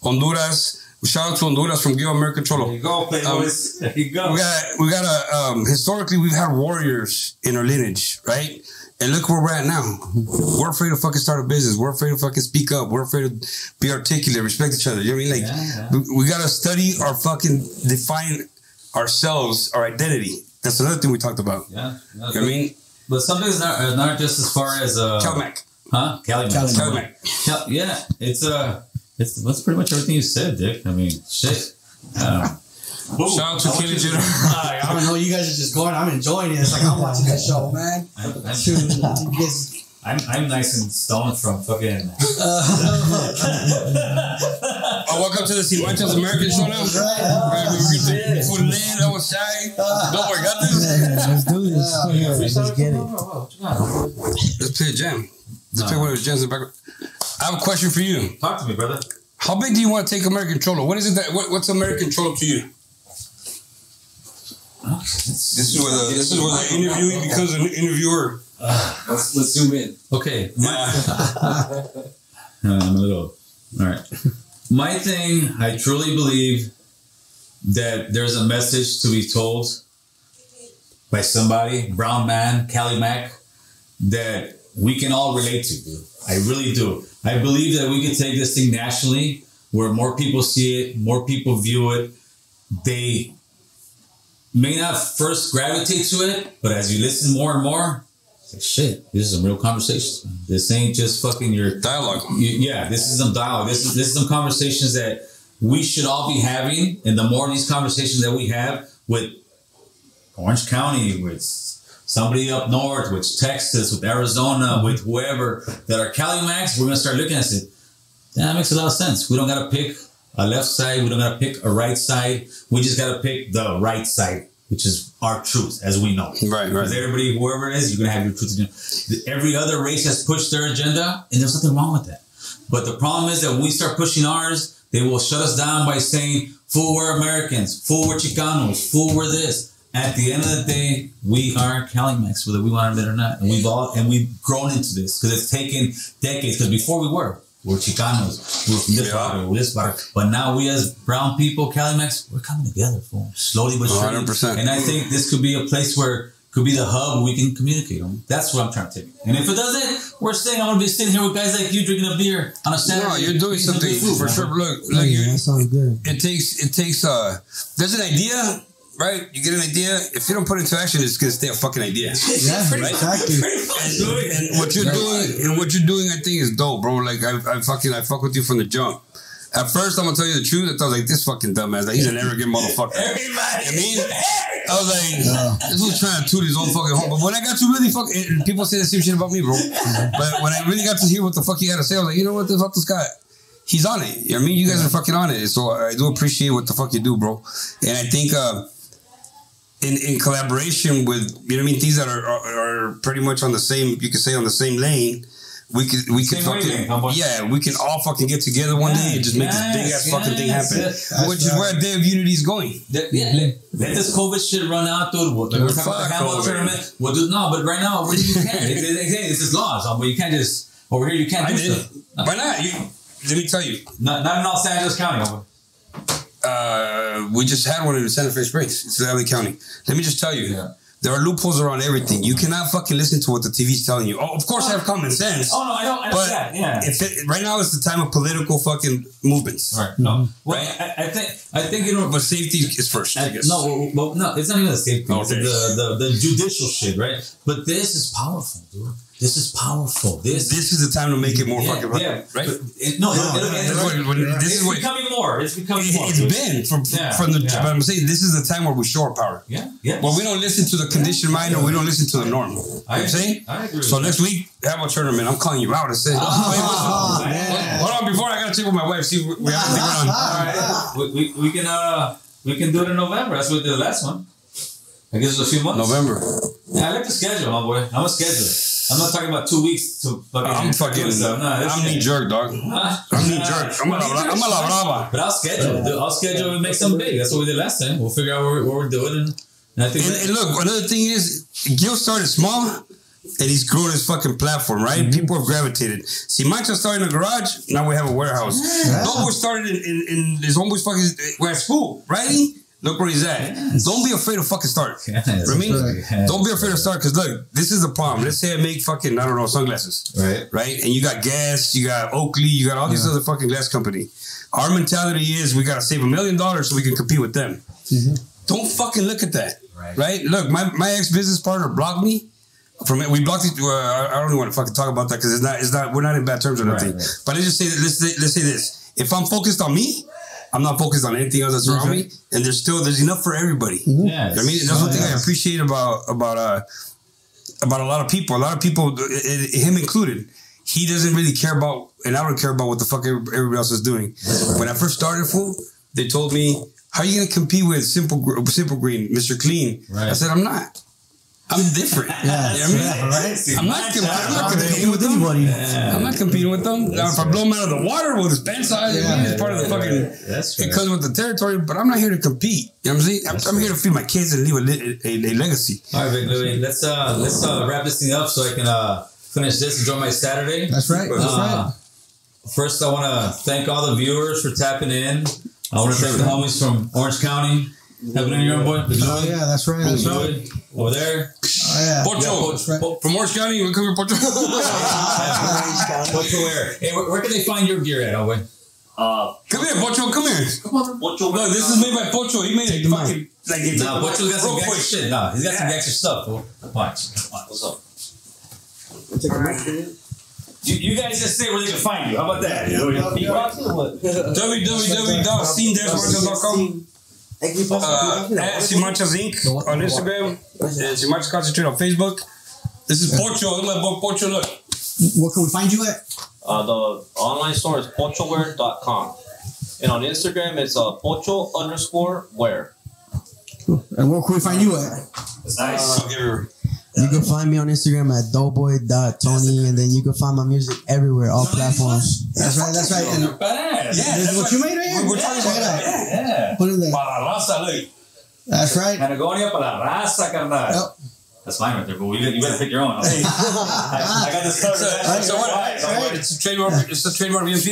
Warriors, Shout out to Honduras from Give American Cholo. There you go, Playboys. There you go. We got a, historically, we've had warriors in our lineage, right? And look where we're at now. We're afraid to fucking start a business. We're afraid to fucking speak up. We're afraid to be articulate, respect each other. You know what I mean? Like, we got to study our fucking, define ourselves, our identity. That's another thing we talked about. Yeah. You know what I mean? But something's not just as far as... Calmac. Huh? Calmac. Yeah. That's pretty much everything you said, Dick. I mean, shit. Shout out to Caitlyn Jenner. I don't know. You guys are just going. I'm enjoying it. It's like I'm watching that show, man. I'm nice and stoned from fucking. Oh, welcome to the Sin Manchas American Show now. Right, outside. Don't worry, got this. Let's do this. Let's get it. Let's play a jam. Let's play one of those jams in the background. I have a question for you. Talk to me, brother. How big do you want to take American Cholo? What is it that? What's American Cholo to you? This is where the interviewee becomes an interviewer. Let's zoom in. Okay. I'm a little. All right. My thing, I truly believe that there's a message to be told by somebody, brown man, Cali Mac, that we can all relate to, dude. I really do. I believe that we can take this thing nationally where more people see it, more people view it. They may not first gravitate to it, but as you listen more and more, it's like, shit, this is some real conversations. This ain't just fucking your dialogue. This is some dialogue. This is some conversations that we should all be having. And the more of these conversations that we have with Orange County, with somebody up north, with Texas, with Arizona, with whoever, that are Cali-Macs, we're going to start looking at it. That makes a lot of sense. We don't got to pick a left side. We don't got to pick a right side. We just got to pick the right side, which is our truth, as we know. Right. Because everybody, whoever it is, you're going to have your truth. Every other race has pushed their agenda, and there's nothing wrong with that. But the problem is that when we start pushing ours, they will shut us down by saying, fool, we're Americans. Fool, we're Chicanos. Fool, we're this. At the end of the day, we are Cali-Mex, whether we want to admit it or not. And we've grown into this because it's taken decades. Because before we were Chicanos, we were from this part, we're this part. But now we as brown people, Cali-Mex, we're coming together, fool. Slowly but surely. 100%. And I think this could be a place where could be the hub we can communicate on. That's what I'm trying to take. And if it doesn't, we're saying I'm going to be sitting here with guys like you drinking a beer on a Saturday. No, you're doing something for sure. Look, that sounds good. It takes there's an idea. Right, you get an idea. If you don't put it into action, it's gonna stay a fucking idea. Yeah, right? Exactly. And what you're doing, I think, is dope, bro. Like I fuck with you from the jump. At first, I'm gonna tell you the truth. I thought like this fucking dumbass, like he's an arrogant motherfucker. Everybody, I was like, this was trying to toot his own fucking home. But when I got to really fucking, people say the same shit about me, bro. But when I really got to hear what the fuck he had to say, I was like, you know what, the fuck this guy. He's on it. You know what I mean, you guys are fucking on it. So I do appreciate what the fuck you do, bro. And I think. In collaboration with, you know what I mean, things that are pretty much on the same, you could say on the same lane, we can all fucking get together one day and just make this big ass fucking thing happen, which is where Day of Unity is going. Let this COVID shit run out, dude. We're talking about the handball tournament. But right now, you can't. It's just laws, but you can't just, over here, you can't do stuff. Why not? Let me tell you. Not in Los Angeles County, we just had one in the Santa Fe Springs. It's LA County. Let me just tell you, there are loopholes around everything. You cannot fucking listen to what the TV's telling you. Oh, of course, I have common sense. Oh no, I don't. But that, right now is the time of political fucking movements. All right. No. Well, right? I think you know, but safety is first. I guess. No, it's not even the safety. Okay. It's the judicial shit, right? But this is powerful, dude. This is powerful. This is the time to make it more fucking right. Yeah. Right? It's becoming more. But I'm saying this is the time where we show our power. Yeah. Yeah. Well, we don't listen to the conditioned mind or we don't listen to the norm. I'm saying? I agree. So next week, have a tournament. I'm calling you out and say, hold on, before I gotta check with my wife, see we have to on. All right. We can do it in November. That's what we did the last one. I guess it's a few months. November. Yeah, I like the schedule, my boy. I'm a scheduler. I'm not talking about 2 weeks to fucking... I'm knee-jerk, dog. I'm knee-jerk. I'm a la brava. But I'll schedule. Dude, I'll schedule and make something big. That's what we did last time. We'll figure out what we're doing. And I think. And look, another thing is, Gil started small, And he's grown his fucking platform, right? Mm-hmm. People have gravitated. See, Manchas started in a garage. Now we have a warehouse. Yeah. Doughboy started in his homeboy's fucking... We're at school, right? Look where he's at. Yes. Don't be afraid to fucking start. Yes. I mean, yes. Don't be afraid to start because, look, this is the problem. Let's say I make fucking, I don't know, sunglasses. Right. Right? And you got Guess, you got Oakley, you got all these other fucking glass company. Our mentality is we got to save $1 million so we can compete with them. Mm-hmm. Don't fucking look at that. Right. Right? Look, my ex-business partner blocked me. From it, we blocked it. I don't even want to fucking talk about that because we're not in bad terms or nothing. Right. But I just say, let's say this: if I'm focused on me, I'm not focused on anything else that's around me, and there's enough for everybody. Mm-hmm. Yes. I mean, that's one thing I appreciate about a lot of people. A lot of people, him included, he doesn't really care about, and I don't care about what the fuck everybody else is doing. Right. When I first started, fool, they told me, "How are you gonna compete with Simple Green, Mr. Clean?" Right. I said, "I'm not. I'm different." Yes, you know what I mean? Right. I'm not competing with them. Now, if I blow them out of the water, well, it's band size. It's part of the fucking... Right. It comes with the territory, but I'm not here to compete. You know what I'm saying? I'm here to feed my kids and leave a legacy. All right, Vic Louis, let's wrap this thing up so I can finish this and enjoy my Saturday. That's right. First, I want to thank all the viewers for tapping in. I want to thank the homies from Orange County. Have it in your own boy. Oh, yeah, that's right. That's right. Over there. Oh, yeah. Pocho. Yeah, right. From Orange County, we come to Pocho. Pochoware. Hey, where can they find your gear at, Owen? Come here, Pocho. Come here. Come on, Pocho. Look, this is made by Pocho. He made it fucking... Nah, Pocho's got some extra shit. Nah, he's got some extra stuff. Watch. What's up? Take a break. You guys just say where they can find you. How about that? www.sin-manchas.com. At Sin Manchas Inc. on Instagram, Sin Manchas Concentrate on Facebook. This is Pocho. Look at my book, Pocho. Look. What can we find you at? The online store is Pochoware.com. And on Instagram, it's Pocho_wear. Cool. And what can we find you at? That's nice. You can find me on Instagram at doughboy.tony, and then you can find my music everywhere, all platforms. That's right. And that's what you made right here. We're trying to check it out. Put it there. Para la raza, look. That's right. Patagonia para la raza, carnal. Yep. That's mine right there, but you better pick your own. I got this covered. So what? Right. It's a trademark. It's a trademark. Yes,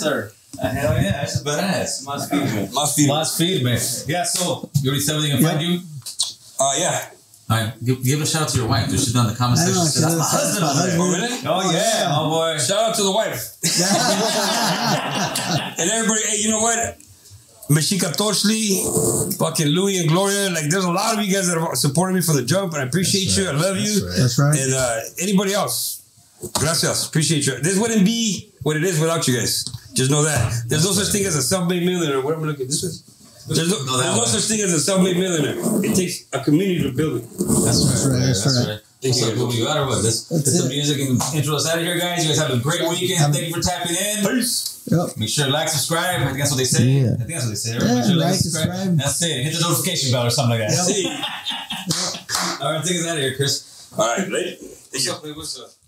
sir. Hell yeah, that's just badass. Más feed, man. Yeah, so you already said everything. Find you. Yeah. All right, give a shout out to your wife. She's done the comment section. That's my husband on there. Oh boy! Shout out to the wife. And everybody, hey, you know what? Meshika Toshli, fucking Louis and Gloria. Like, there's a lot of you guys that have supported me for the jump, and I appreciate you. I love you. That's right. And anybody else, gracias. Appreciate you. This wouldn't be what it is without you guys. Just know that there's no such thing as a self-made millionaire. What am I looking at? This is. There's no such thing as a self-made millionaire. It takes a community to build it. That's right. Thank you. What you got or what? That's the music and intro us out of here, guys. You guys have a great weekend. Thank you for tapping in. Peace. Yep. Make sure to like, subscribe. I think that's what they say. Yeah. I think that's what they say. Everybody make sure to like, subscribe. That's it. Hit the notification bell or something like that. Yep. All right, take us out of here, Chris. All right, lady. What's up?